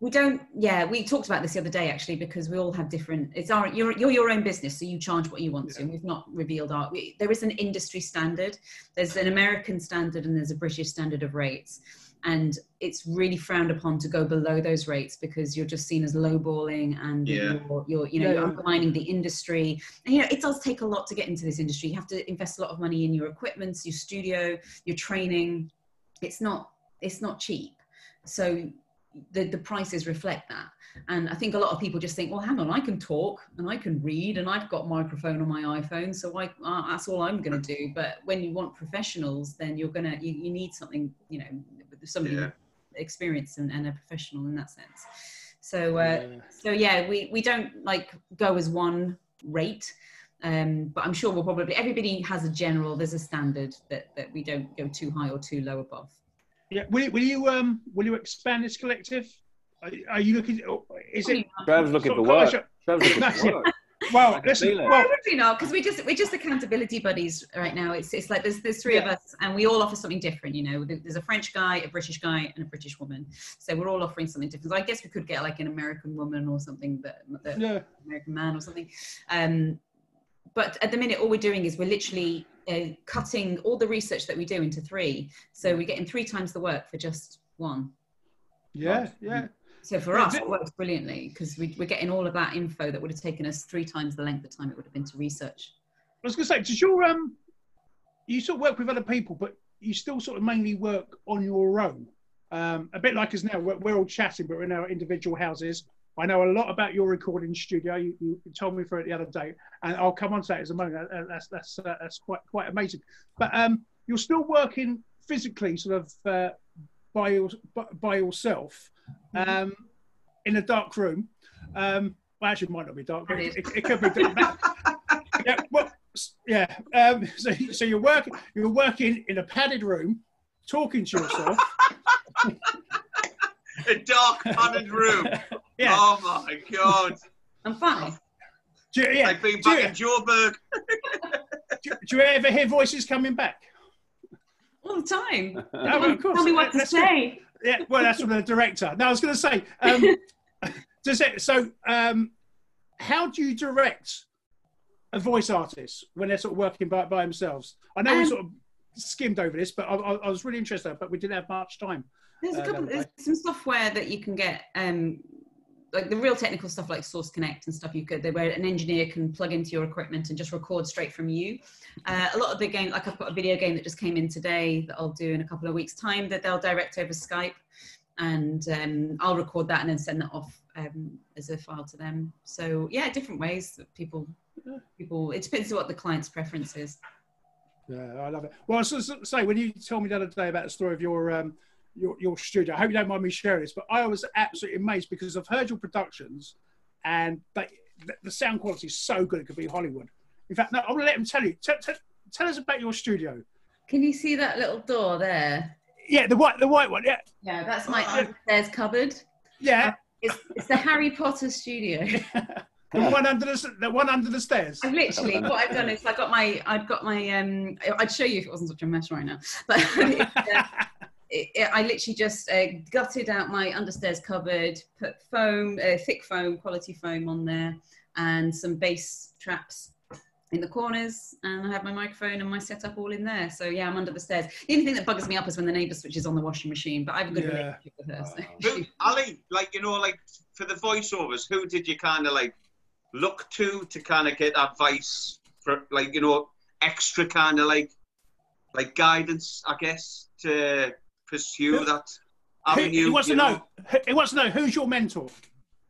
We don't, yeah, we talked about this the other day, actually, because we all have different, it's our, you're, you're your own business, so you charge what you want yeah. to, and we've not revealed our, we, there is an industry standard, there's an American standard, and there's a British standard of rates, and it's really frowned upon to go below those rates, because you're just seen as lowballing, and yeah. you're, you're, you know, yeah. you're undermining the industry, and, you know, it does take a lot to get into this industry. You have to invest a lot of money in your equipment, your studio, your training. It's not, it's not cheap, so... The, the prices reflect that. And I think a lot of people just think, well, hang on, I can talk and I can read and I've got microphone on my iPhone, so I, uh, that's all I'm going to do. But when you want professionals, then you're going to, you, you need something, you know, somebody yeah. experienced and, and a professional in that sense. So, uh, yeah. so yeah, we, we don't like go as one rate. Um, but I'm sure we'll probably, everybody has a general, there's a standard that, that we don't go too high or too low above. Yeah. Will you, will you um will you expand this collective? Are, are you looking? Is it? Trev's looking for work. Trev's looking for work. Well, listen, well, probably not, because we just we're just accountability buddies right now. It's it's like there's there's three yeah. of us, and we all offer something different. You know, there's a French guy, a British guy, and a British woman. So we're all offering something different. So I guess we could get like an American woman or something, but that, yeah. American man or something. Um, but at the minute, all we're doing is we're literally uh, cutting all the research that we do into three. So we're getting three times the work for just one. Yeah, right. yeah. So for us, it works brilliantly because we, we're getting all of that info that would have taken us three times the length of time it would have been to research. I was going to say, does your um, you sort of work with other people, but you still sort of mainly work on your own. Um, a bit like us now, we're, we're all chatting, but we're in our individual houses. I know a lot about your recording studio. You, you told me for it the other day, and I'll come on to that in a moment. That's that's uh, that's quite quite amazing. But um, you're still working physically, sort of uh, by your, by yourself. Um, in a dark room. Um, well, actually, it might not be dark, but it, it could be dark. yeah. Well, yeah. Um, so, so you're working. You're working in a padded room, talking to yourself. A dark padded room. Yeah. Oh my god. I'm fine. Do you, yeah. I've been back in Joburg. do, do you ever hear voices coming back? All the time. No, well, of course. Tell me what to say. Go. Yeah, well, that's from the director. Now, I was going to say, um, does it, so um, how do you direct a voice artist when they're sort of working by, by themselves? I know um, we sort of skimmed over this, but I, I, I was really interested, but we didn't have much time. There's uh, a couple, there's some software that you can get, um, like the real technical stuff like Source Connect and stuff you could, where an engineer can plug into your equipment and just record straight from you. Uh, a lot of the game, like I've got a video game that just came in today that I'll do in a couple of weeks time that they'll direct over Skype, and um, I'll record that and then send that off um, as a file to them. So yeah, different ways that people, people, it depends on what the client's preference is. Yeah, I love it. Well, so, so, so when you told me the other day about the story of your, um, Your, your studio. I hope you don't mind me sharing this, but I was absolutely amazed because I've heard your productions and they, the, the sound quality is so good it could be Hollywood. In fact, no, I'm going to let them tell you. T t tell us about your studio. Can you see that little door there? Yeah, the white the white one, yeah. Yeah, that's my upstairs cupboard. Yeah. Uh, it's, it's the Harry Potter studio. The one under the the one under the stairs. I've literally what I've done is I got my I've got my um I'd show you if it wasn't such a mess right now, but. uh, It, it, I literally just uh, gutted out my understairs cupboard, put foam, uh, thick foam, quality foam on there, and some bass traps in the corners, and I have my microphone and my setup all in there. So yeah, I'm under the stairs. The only thing that bugs me up is when the neighbour switches on the washing machine, but I have a good yeah. relationship with her. So. Who, Ali, like, you know, like for the voiceovers, who did you kind of like look to to kind of get advice for, like, you know, extra kind of like like guidance, I guess, to pursue who, that avenue. Who, he wants to know, know. He wants to know who's your mentor.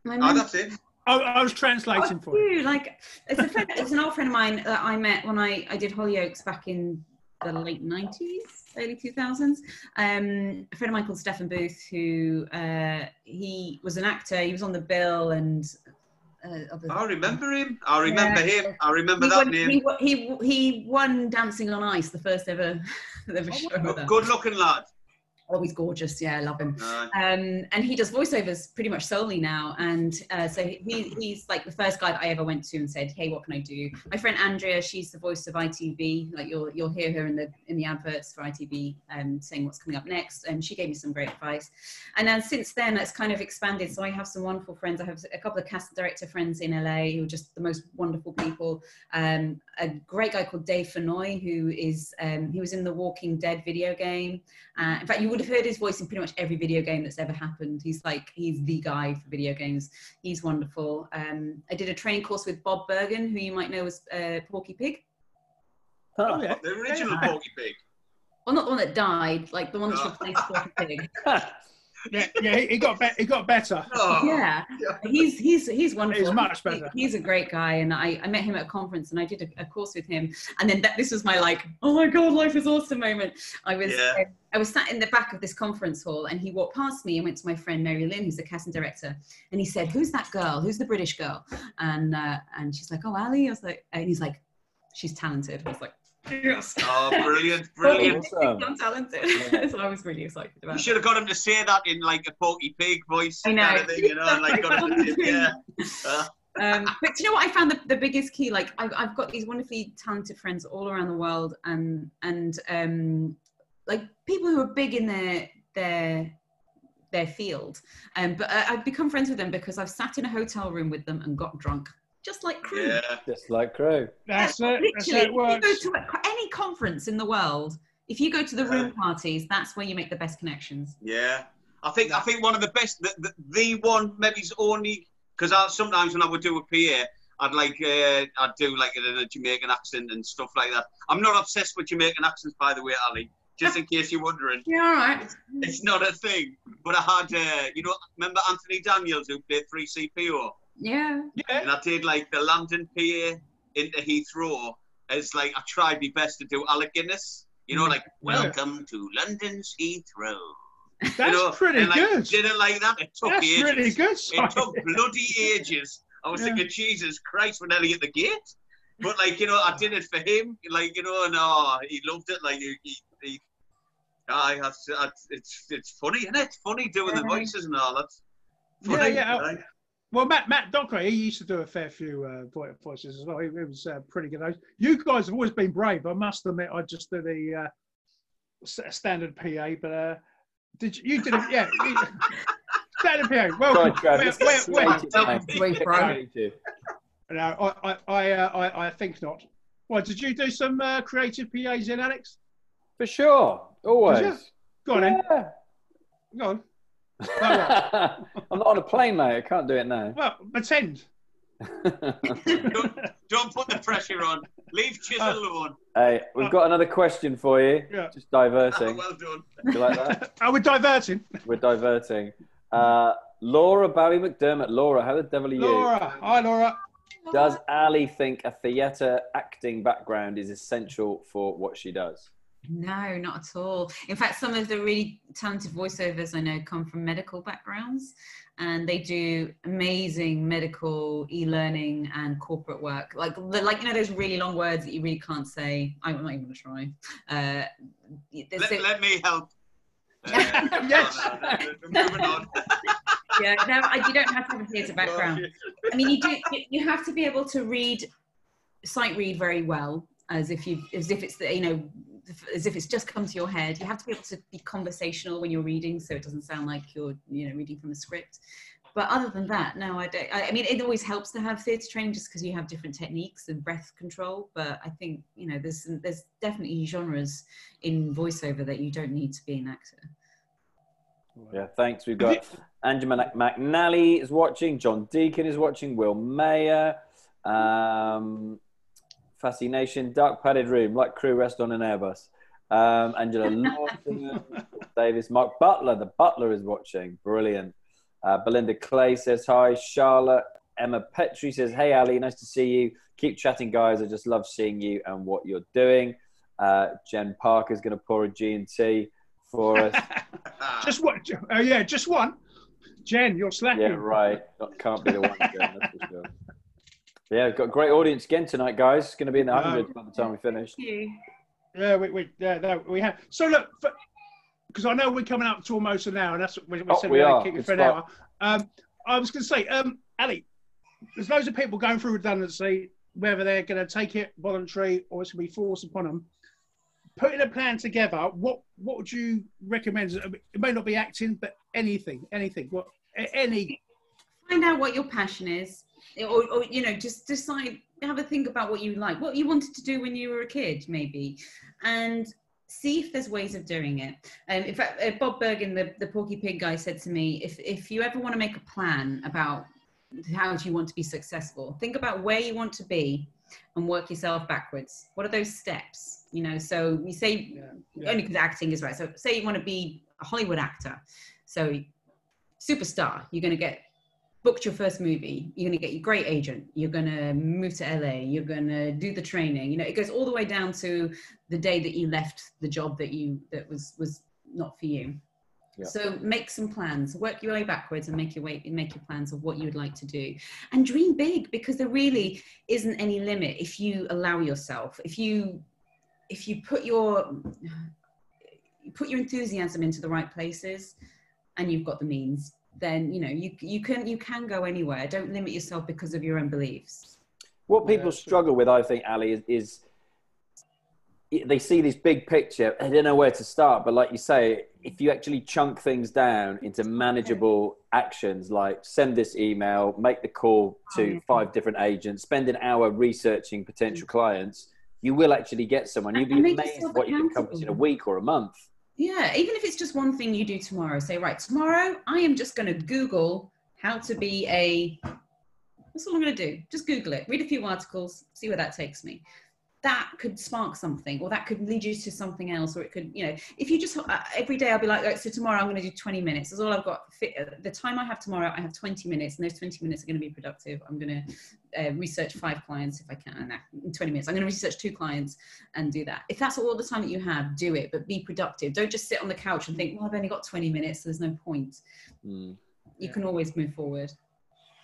My mentor. Oh, that's it. I, I was translating oh, for you. Like, it's a friend, it's an old friend of mine that I met when I I did Hollyoaks back in the late nineties, early two thousands. Um, a friend of mine called Stephen Booth, who uh, he was an actor. He was on The Bill and. Uh, I remember him. I remember yeah. him. I remember he that won, name. He, he he won Dancing on Ice, the first ever, ever oh, show. Good-looking lad. Oh, he's gorgeous. Yeah, I love him. Right. Um, and he does voiceovers pretty much solely now. And uh, so he, he's like the first guy that I ever went to and said, "Hey, what can I do?" My friend Andrea, she's the voice of I T V. Like you'll you'll hear her in the in the adverts for I T V, um, saying what's coming up next. And she gave me some great advice. And then since then, it's kind of expanded. So I have some wonderful friends. I have a couple of cast director friends in L A who are just the most wonderful people. Um, a great guy called Dave Fenoy, who is um, he was in the Walking Dead video game. Uh, in fact, you would have heard his voice in pretty much every video game that's ever happened. He's like, he's the guy for video games. He's wonderful. Um, I did a training course with Bob Bergen, who you might know as uh, Porky Pig. Oh, yeah. The original yeah. Porky Pig. Well, not the one that died, like the one that replaced Porky Pig. Yeah, yeah, he, he got be he got better. Oh. Yeah, he's he's he's wonderful. He's much better. He, he's a great guy, and I I met him at a conference, and I did a, a course with him. And then that, this was my like, oh my god, life is awesome moment. I was yeah. uh, I was sat in the back of this conference hall, and he walked past me and went to my friend Mary Lynn, who's the casting director, and he said, "Who's that girl? Who's the British girl?" And uh, and she's like, "Oh, Ali." I was like, and he's like, "She's talented." I was like, Yes. Oh, brilliant, brilliant. Awesome. I'm talented. So I was really excited about it. You should have got him to say that in like a Porky Pig voice. I know. Kind of thing, you know, like got him to, yeah. Uh. Um, but you know what I found the, the biggest key, like I've, I've got these wonderfully talented friends all around the world, and and um, like people who are big in their their their field, um, but I, I've become friends with them because I've sat in a hotel room with them and got drunk, just like crew. Yeah, just like crew. That's yeah, it. Literally, that's how it works. If you go to any conference in the world, if you go to the room parties, that's where you make the best connections. Yeah, I think I think one of the best, the, the, the one maybe's only. Because sometimes when I would do a P A, I'd like uh, I'd do like a, a Jamaican accent and stuff like that. I'm not obsessed with Jamaican accents, by the way, Ali. Just in case you're wondering. Yeah, all right. It's, it's not a thing. But I had, uh, you know, remember Anthony Daniels who played three C P O? Yeah. Yeah. And I did like the London P A into Heathrow as like I tried my best to do Alec Guinness. You know, like welcome yeah. to London's Heathrow. That's you know, pretty and, like, good. Did it like that? It took That's ages. Pretty good. Sorry. It took bloody ages. I was yeah. thinking, Jesus Christ, we're nearly at the gate. But like you know, I did it for him. Like you know, and oh, he loved it. Like he, he, he I, I, I, it's it's funny, isn't it? It's funny doing yeah. the voices and all. That's funny, yeah, yeah. Right? Well, Matt Matt Docker, he used to do a fair few uh, voices as well. It, it was uh, pretty good. You guys have always been brave. I must admit, I just did the uh, standard P A, but. Uh, Did you, you did it? Yeah. Stand up here. Welcome. No, I, I, uh, I, I think not. Well, did you do some uh, creative P As in, Alex? For sure. Always. Go on then. Yeah. Go on. Oh, right. I'm not on a plane, mate. I can't do it now. Well, pretend. don't, don't put the pressure on. Leave Chisel uh, alone. Hey, we've uh, got another question for you. Yeah. Just diverting. Well done. You like that? Oh, we're diverting. We're diverting. Uh, Laura Barry McDermott. Laura, how the devil are you? Laura. Hi, Laura. Does Ali think a theatre acting background is essential for what she does? No, not at all. In fact, some of the really talented voiceovers I know come from medical backgrounds, and they do amazing medical e-learning and corporate work. Like, like you know, those really long words that you really can't say. I'm not even going to try. Uh, let, so let me help. Uh, yes. Moving on. Yeah, no, I, you don't have to have a theatre background. I mean, you do. You have to be able to read, sight read very well, as if you, as if it's the, you know. as if it's just come to your head. You have to be able to be conversational when you're reading, so it doesn't sound like you're, you know, reading from a script. But other than that, no, I don't. I, I mean, it always helps to have theatre training just because you have different techniques and breath control. But I think, you know, there's there's definitely genres in voiceover that you don't need to be an actor. Yeah, thanks. We've got Angela McNally is watching, John Deacon is watching, Will Mayer. Um... Fascination, dark padded room, like crew rest on an Airbus. Um, Angela Lawson, Davis, Mark Butler, the butler is watching. Brilliant. Uh, Belinda Clay says hi. Charlotte, Emma Petrie says, hey Ali, nice to see you. Keep chatting, guys. I just love seeing you and what you're doing. Uh, Jen Parker's going to pour a G and T for us. Just one. Oh, uh, yeah, just one. Jen, you're slacking. Yeah, right. Can't be the one, Jen, that's for sure. Yeah, we've got a great audience again tonight, guys. It's going to be in the hundreds by the time we finish. Yeah, we we yeah, no, we have. So look, because I know we're coming up to almost an hour, and that's what we, we oh, said we we're going to keep it for an hour. Um, I was going to say, um, Ali, there's loads of people going through redundancy, whether they're going to take it voluntary or it's going to be forced upon them. Putting a plan together, what what would you recommend? It may not be acting, but anything, anything, what any. Find out what your passion is. Or, or, you know, just decide, have a think about what you like, what you wanted to do when you were a kid, maybe, and see if there's ways of doing it. Um, in fact, uh, Bob Bergen, the, the Porky Pig guy, said to me, if, if you ever want to make a plan about how do you want to be successful, think about where you want to be and work yourself backwards. What are those steps? You know, so we say, yeah, yeah. only because acting is right. So say you want to be a Hollywood actor, so superstar, you're going to get booked your first movie, you're going to get your great agent, you're going to move to L A, you're going to do the training. You know, it goes all the way down to the day that you left the job that you, that was, was not for you. Yeah. So make some plans, work your way backwards and make your way, make your plans of what you would like to do, and dream big, because there really isn't any limit if you allow yourself, if you if you put your you put your enthusiasm into the right places, and you've got the means, then you know you you can you can go anywhere. Don't limit yourself because of your own beliefs. What people struggle with, I think, Ali, is, is they see this big picture and they don't know where to start. But like you say, if you actually chunk things down into manageable actions, like send this email, make the call to five different agents, spend an hour researching potential clients, you will actually get someone. You'll be amazed what you can accomplish in a week or a month. Yeah, even if it's just one thing you do tomorrow. Say, right, tomorrow I am just going to Google how to be a... That's all I'm going to do. Just Google it, read a few articles, see where that takes me. That could spark something, or that could lead you to something else, or it could, you know, if you just, uh, every day I'll be like, oh, so tomorrow I'm going to do twenty minutes. That's all I've got. The time I have tomorrow, I have twenty minutes, and those twenty minutes are going to be productive. I'm going to uh, research five clients if I can in twenty minutes. I'm going to research two clients and do that. If that's all the time that you have, do it, but be productive. Don't just sit on the couch and think, well, I've only got twenty minutes, so there's no point. Mm. You yeah. can always move forward.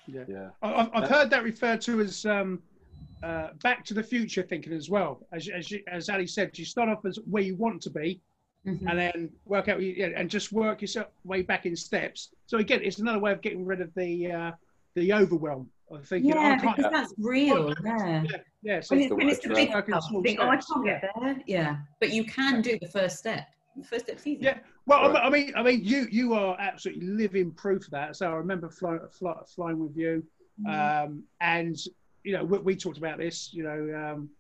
Yeah, yeah. I've, I've heard that referred to as um, uh, back to the future thinking as well. As as, you, as Ali said, you start off as where you want to be, mm-hmm. and then work out and just work yourself way back in steps. So again, it's another way of getting rid of the uh, the overwhelm of thinking. Yeah, oh, I can't, that's real. Yeah, yeah. yeah so when it's the big thing, oh, I can't get there. Yeah, but you can do the first step. The first step, easy. Yeah. Well, right. I mean, I mean, you you are absolutely living proof of that. So I remember fly, fly, flying with you, mm. um, and you know we, we talked about this. You know, um,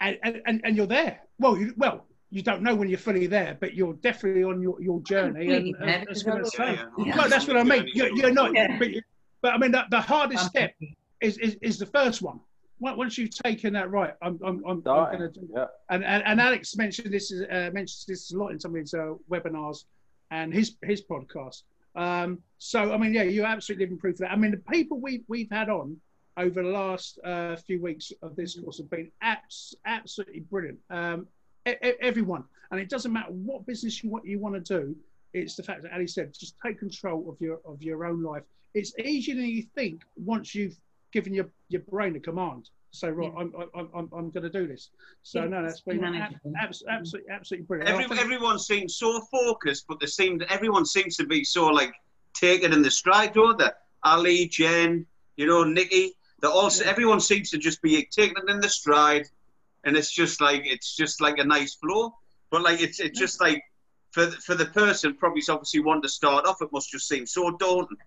and, and and you're there. Well, you, well, you don't know when you're fully there, but you're definitely on your your journey. And, and, and that's what yeah, yeah. Yeah. No, that's what I mean. You're, you're not. Yeah. But, you, but I mean, the, the hardest step is, is is the first one. Once you've taken that right, I'm, I'm, I'm, I'm going to do yeah. and, and and Alex mentioned this is uh, mentions this a lot in some of his uh, webinars and his his podcast. Um, so I mean, yeah, you're absolutely living proof of that. I mean, the people we we've had on over the last uh, few weeks of this course have been abs absolutely brilliant. Um, e everyone, and it doesn't matter what business you what you want to do. It's the fact that Ali said, just take control of your of your own life. It's easier than you think once you've given your your brain a command. So right, yeah. I'm I'm I'm I'm going to do this. So yeah, no, that's been ab abs absolutely absolutely brilliant. Every, everyone seems so focused, but they seem everyone seems to be so like taken in the stride, don't they? Ali, Jen, you know, Nikki. They all yeah. everyone seems to just be taken in the stride, and it's just like it's just like a nice flow. But like it's it's yeah. just like for the, for the person probably obviously wanting to start off, it must just seem so daunting.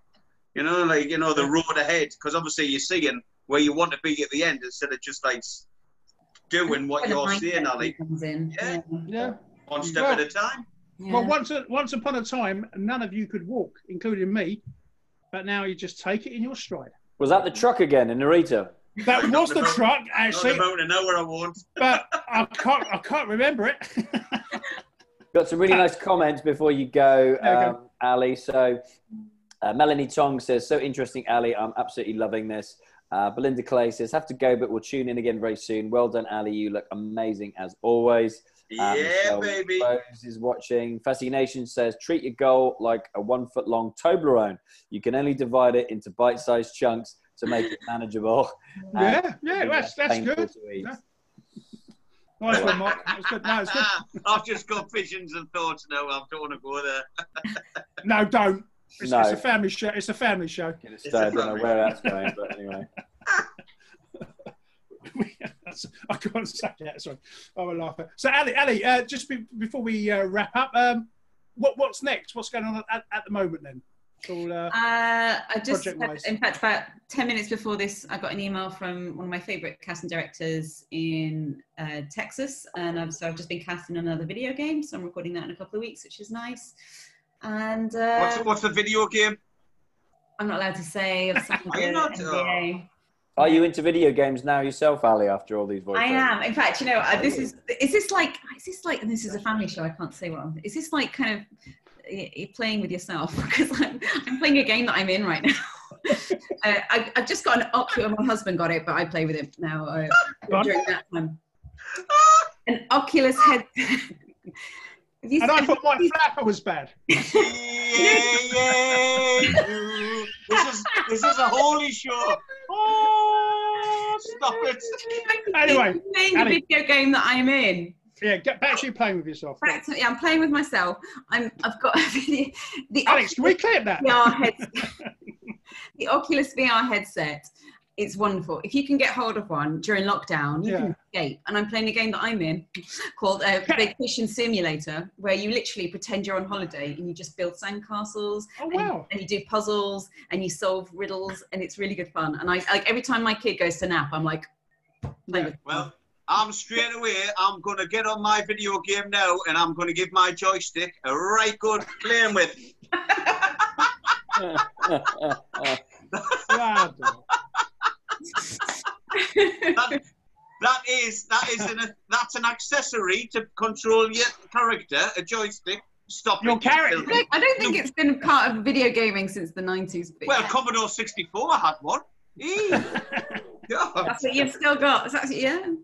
You know, like, you know, the road ahead, because obviously you're seeing where you want to be at the end instead of just like doing what you're seeing, Ali. Yeah. yeah. One step well, at a time. Yeah. Well, once, once upon a time, none of you could walk, including me, but now you just take it in your stride. Was that the truck again in Narita? That I'm was the, the road, truck, actually. I'm not know where I want. But I can't, I can't remember it. Got some really nice comments before you go, um, go. Ali. So... Uh, Melanie Tong says, so interesting, Ali. I'm absolutely loving this. Uh, Belinda Clay says, have to go, but we'll tune in again very soon. Well done, Ali. You look amazing as always. Um, yeah, so baby. Rose is watching. Fascination says, treat your goal like a one-foot-long Toblerone. You can only divide it into bite-sized chunks to make it manageable. Yeah, yeah, that's, that's good. Nice one, Mark. That's good. No, it's good. I've just got visions and thoughts. No, I don't want to go there. No, don't. It's, no. it's a family show. It's a family show. It's it's I don't know where that's going, but anyway. I can't say that. Sorry, I will laugh. So, Ali, Ali, uh, just be, before we uh, wrap up, um, what what's next? What's going on at, at the moment then? All, uh, uh, I just, had, in fact, about ten minutes before this, I got an email from one of my favourite casting directors in uh, Texas, and I've, so I've just been casting another video game. So I'm recording that in a couple of weeks, which is nice. And uh, what's, what's the video game? I'm not allowed to say. Are, not, uh, are you into video games now yourself, Ali? After all these voices, I am. In fact, you know, uh, this is is this like is this like and this is a family show. I can't say what. I'm, is this like kind of playing with yourself? Because I'm, I'm playing a game that I'm in right now. uh, I, I've just got an Oculus. My husband got it, but I play with him now uh, during that time. An Oculus headset. And I thought my flapper was bad. Yeah, yeah. This is this is a holy show. Oh, stop it. Anyway, I'm playing the Ali. video game that I'm in. Yeah, get back to you playing with yourself. Right. Yeah, I'm playing with myself. I'm. I've got the, the Alex. Can we clip that? V R headset. The Oculus V R headset. It's wonderful. If you can get hold of one during lockdown, you yeah. can escape. And I'm playing a game that I'm in called uh, Vacation Simulator, where you literally pretend you're on holiday and you just build sandcastles. Oh, wow. and, and you do puzzles and you solve riddles, and it's really good fun. And I like every time my kid goes to nap, I'm like, yeah. well, I'm straight away. I'm gonna get on my video game now, and I'm gonna give my joystick a right good playing with. that, that is that is an that's an accessory to control your character, a joystick. Stop your character. I don't think no. it's been part of video gaming since the nineties. Well, yeah. Commodore sixty-four had one. That's what you've still got. That's, yeah.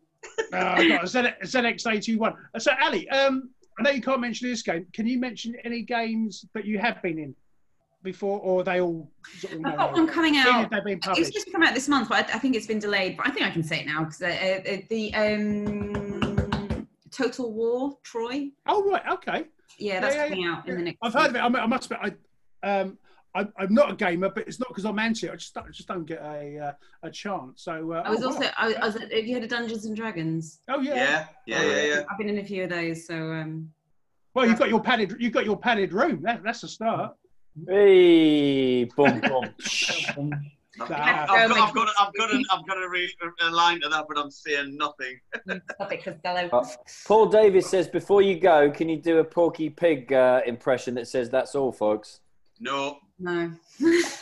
uh, I got a Z X eight two one. So, Ali, um, I know you can't mention this game. Can you mention any games that you have been in before, or are they all? Sort of, I've got one coming out. It's just come out this month, but I, I think it's been delayed. But I think I can say it now because uh, uh, the um, Total War Troy. Oh right, okay. Yeah, that's yeah, yeah, coming out yeah. in the next. I've week. heard of it. I, I must admit, I, um, I, I'm not a gamer, but it's not because I'm anti it. I just, I just don't get a uh, a chance. So uh, I was oh, also. Wow. I was, I was, have you heard of Dungeons and Dragons? Oh yeah. Yeah, yeah, yeah, yeah. I've been in a few of those. So. Um, well, you've got your padded. You've got your padded room. That, that's a start. Hey, boom, boom. I've, got, I've, got, I've got, I've got, a, I've got a, re a line to that, but I'm saying nothing. Stop it, Costello. Uh, Paul Davis says, before you go, can you do a Porky Pig uh, impression that says, "That's all, folks"? No. No. He's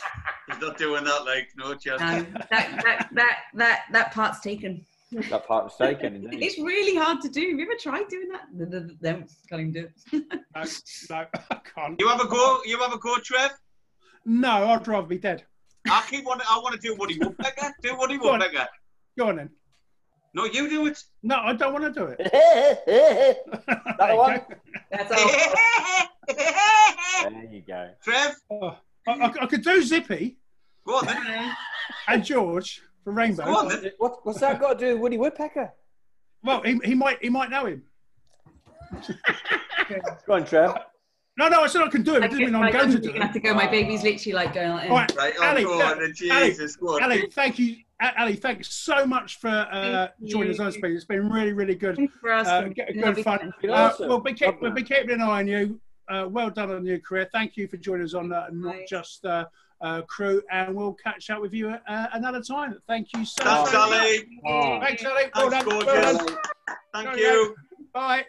not doing that. Like, no chance. No, that, that, that, that, that part's taken. That part was taken, isn't it? It's really hard to do. Have you ever tried doing that? No, no, no, can't even do it. No, no, I can't. You have a go? You have a go, Trev? No, I'd rather be dead. I keep wanting, I want to do Woody Woodpecker. Do Woody Woodpecker. Go on then. No, you do it. No, I don't want to do it. That one? That's all. There you go. Trev? Oh, I, I, I could do Zippy. Go on then. And George. From Rainbow. Go on, then. What, what's that got to do with Woody Woodpecker? Well, he, he might he might know him. Okay. Go on, Trev. No, no, I said I can do it. I didn't mean I'm going to do it. I have to go. My baby's literally like going like. All right, right Ali, on, Jesus, Ali, Ali, thank you, Ali. Thanks so much for uh, joining us on speed. It's been really, really good. Thanks for asking. Uh, good That'd fun. Be uh, awesome. We'll be keep, we'll be keeping an eye on you. Uh, well done on your career. Thank you for joining us on uh, not just. Uh, Uh, crew, and we'll catch up with you uh, another time. Thank you so much. Thanks, Ali. Oh. Thanks, Ali. Well done. Well done. Thank you. Bye.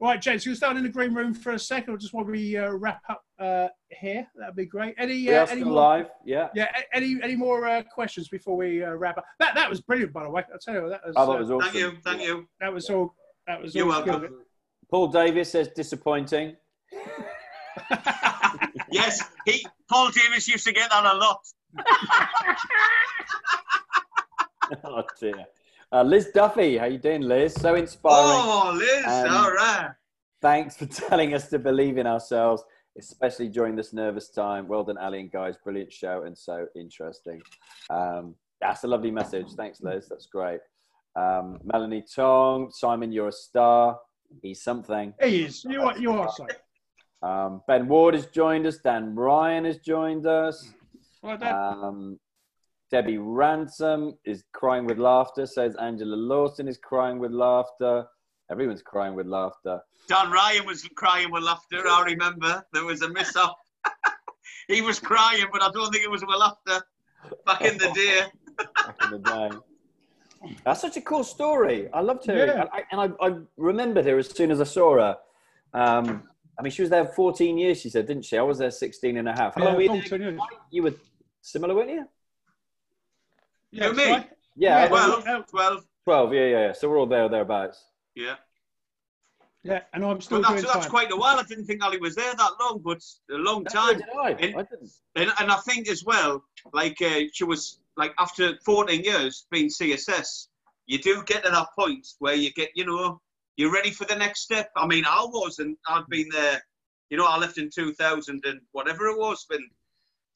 Right, gents, we'll start in the green room for a second, just while we uh, wrap up uh, here. That'd be great. Any, uh, any more live? Yeah. Yeah. Any, any more uh, questions before we uh, wrap up? That, that was brilliant, by the way. I'll tell you what, that was. I thought it was uh, awesome. Thank you. Thank you. That was yeah. all. That was. You're all welcome. Good. Paul Davis says disappointing. Yes, he, Paul Davis used to get that a lot. Oh dear. Uh, Liz Duffy, how you doing, Liz? So inspiring. Oh, Liz, um, all right. Thanks for telling us to believe in ourselves, especially during this nervous time. Well done, Ali and guys. Brilliant show and so interesting. Um, that's a lovely message. Thanks, Liz. That's great. Um, Melanie Tong, Simon, you're a star. He's something. He is. You are. You are something. Um, Ben Ward has joined us. Dan Ryan has joined us. Well done. Um, Debbie Ransom is crying with laughter. Says Angela Lawson is crying with laughter. Everyone's crying with laughter. Dan Ryan was crying with laughter. I remember there was a mishap. He was crying, but I don't think it was with laughter. Back in the day. Back in the day. That's such a cool story. I loved her, yeah. and, I, and I, I remembered her as soon as I saw her. Um, I mean, she was there fourteen years, she said, didn't she? I was there sixteen and a half. How long yeah, were you there? You were similar, weren't you? Yeah, me? Right. Yeah. twelve. twelve. twelve, yeah, yeah. So we're all there or thereabouts. Yeah. Yeah, and I'm still well, that's, that's quite a while. I didn't think Ali was there that long, but a long that's time. Did I. And, I didn't. And, and I think as well, like, uh, she was, like, after fourteen years being C S S, you do get to that point where you get, you know, you're ready for the next step. I mean, I was, and I'd been there, you know, I left in two thousand and whatever it was, and,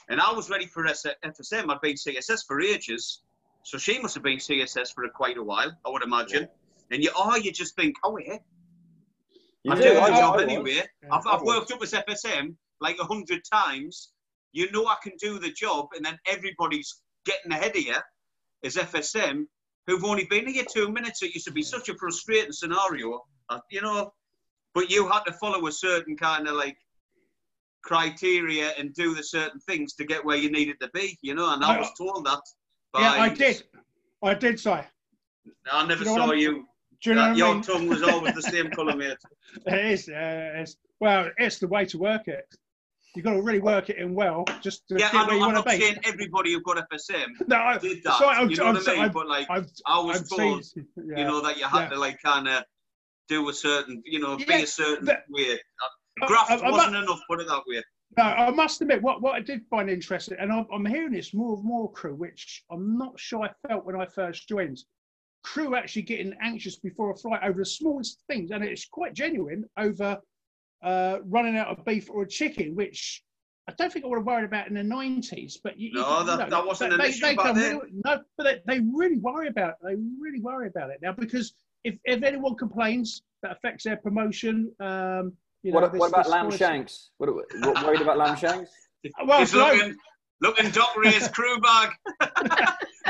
and I was ready for F S M. I'd been C S S for ages, So she must have been C S S for quite a while, I would imagine. Yeah. And you oh, you just think, oh yeah, you I do my job anyway. Yeah, I've, I've worked up as F S M like a hundred times. You know I can do the job, and then everybody's getting ahead of you as F S M who've only been here two minutes. It used to be yeah. such a frustrating scenario, you know. But you had to follow a certain kind of like criteria and do the certain things to get where you needed to be, you know. And I was told that. By yeah, I did. I did, say. I never do you know saw you. Do you know that your I mean? Tongue was always the same colour, mate. It is. Uh, it's, well, it's the way to work it. You've got to really work it in well, just to yeah, get where you want to be. I'm not saying everybody who got F S M no, I, did that. Sorry, I'm, you know I'm, what I mean? I'm, but like, I've, I was I've told, seen, yeah, you know, that you had yeah. to like kind of do a certain, you know, yeah, be a certain that, way. Graft I, I, I wasn't must, enough, put it that way. No, I must admit, what, what I did find interesting, and I'm, I'm hearing this more and more, crew, which I'm not sure I felt when I first joined. Crew actually getting anxious before a flight over the smallest things, and it's quite genuine, over uh, running out of beef or a chicken, which I don't think I would have worried about in the nineties. But you, no, you know, that, that wasn't an they, issue they back then. Real, no, but they, they really worry about it. They really worry about it now, because if, if anyone complains, that affects their promotion. Um, you know, what, this, what about lamb course. shanks? What, what worried about lamb shanks? Well, it's looking, looking Doc Ray's crew bag.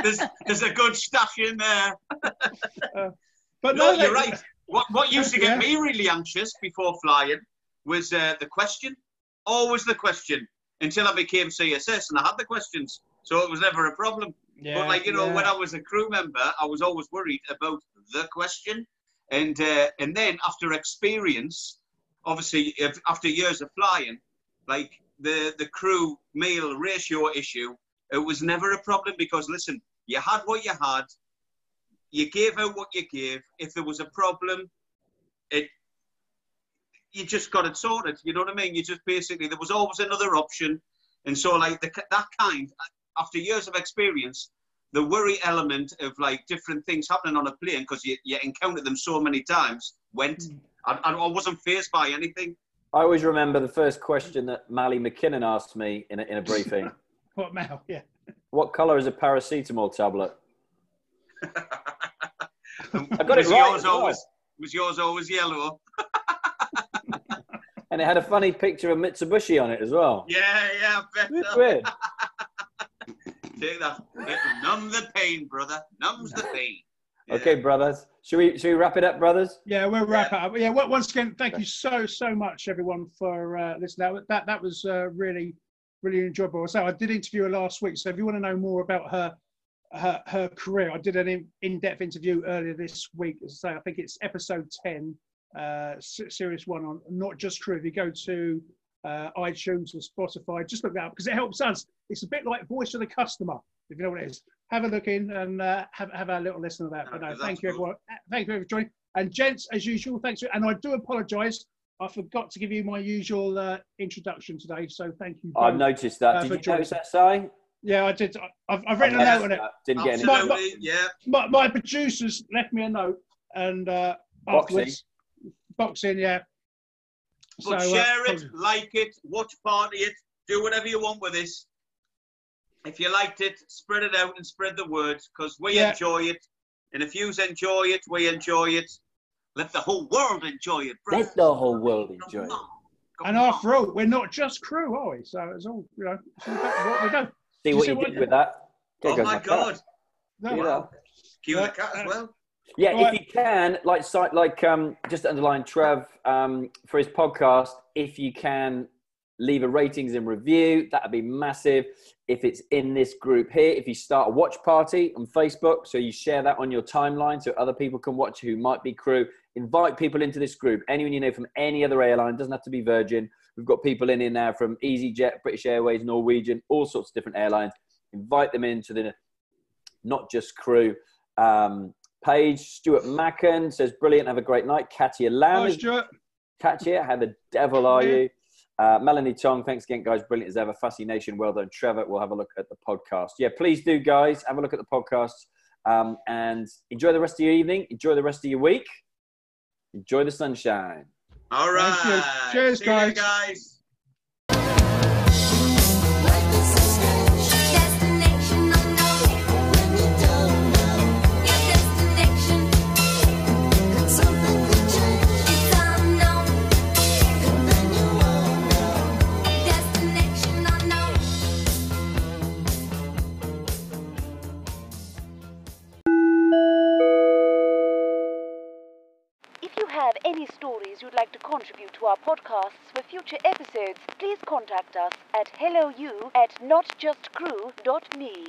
There's, there's a good stash in there. uh, but no, no they, you're right. What, what used to get yeah. me really anxious before flying was uh, the question. Always the question, until I became C S S and I had the questions. So it was never a problem. Yeah, but like, you know, yeah. when I was a crew member, I was always worried about the question. And, uh, and then after experience, obviously, if, after years of flying, like the, the crew meal ratio issue, it was never a problem because, listen, you had what you had. You gave out what you gave. If there was a problem, it you just got it sorted. You know what I mean? You just basically, there was always another option. And so, like, the, that kind, after years of experience, the worry element of, like, different things happening on a plane, because you, you encountered them so many times, went. I, I wasn't fazed by anything. I always remember the first question that Mally McKinnon asked me in a, in a briefing. What, Mal? Yeah. What colour is a paracetamol tablet? I got it was right. Yours always, was yours always yellow? And it had a funny picture of Mitsubishi on it as well. Yeah, yeah, I bet. It's weird. Take that. Numb the pain, brother. Numbs the pain. Yeah. Okay, brothers. Should we, should we wrap it up, brothers? Yeah, we'll wrap yeah. it up. Yeah, well, once again, thank you so, so much, everyone, for uh, listening. That, that was uh, really... really enjoyable. So I did interview her last week. So if you want to know more about her, her, her career, I did an in-depth interview earlier this week. So I think it's episode ten, uh, series one on Not Just Crew. If you go to uh, iTunes or Spotify, just look that up because it helps us. It's a bit like Voice of the Customer, if you know what it is. Have a look in and uh, have have a little listen to that. But no, thank you everyone. Thank you everyone for joining. And gents, as usual, thanks. For, and I do apologise. I forgot to give you my usual uh, introduction today, so thank you. I've noticed that. Uh, did you joining. notice that, Si? Yeah, I did. I've, I've written I a note on it. Didn't get my, my, yeah. my, my producers left me a note, and uh, boxing. Afterwards, boxing, yeah. But so, share uh, it, like it, watch party it, do whatever you want with this. If you liked it, spread it out and spread the word, because we yeah. enjoy it, and if you enjoy it, we enjoy it. Let the whole world enjoy it, bro. Let the whole world enjoy it. And after all, we're not just crew, are we? So it's all, you know, it's all what we do. See what you, you did what with that. There oh, my God. No, wow. Cue the cat as well. Yeah, all if right. you can, like, like um, just to underline Trev, um, for his podcast, if you can leave a ratings and review, that would be massive. If it's in this group here, if you start a watch party on Facebook, so you share that on your timeline so other people can watch who might be crew. Invite people into this group. Anyone you know from any other airline, doesn't have to be Virgin. We've got people in here now from EasyJet, British Airways, Norwegian, all sorts of different airlines. Invite them into the Not Just Crew um, page. Stuart Macken says, brilliant, have a great night. Katia Lam. Hi, Stuart. Katia, how the devil are you? Uh, Melanie Tong, thanks again, guys. Brilliant as ever. Fussy Nation, well done. Trevor, we'll have a look at the podcast. Yeah, please do, guys. Have a look at the podcast um, and enjoy the rest of your evening. Enjoy the rest of your week. Enjoy the sunshine. All right. Cheers, guys. guys. Destination unknown. any stories you'd like to contribute to our podcasts for future episodes, please contact us at hello you at not just crew dot me.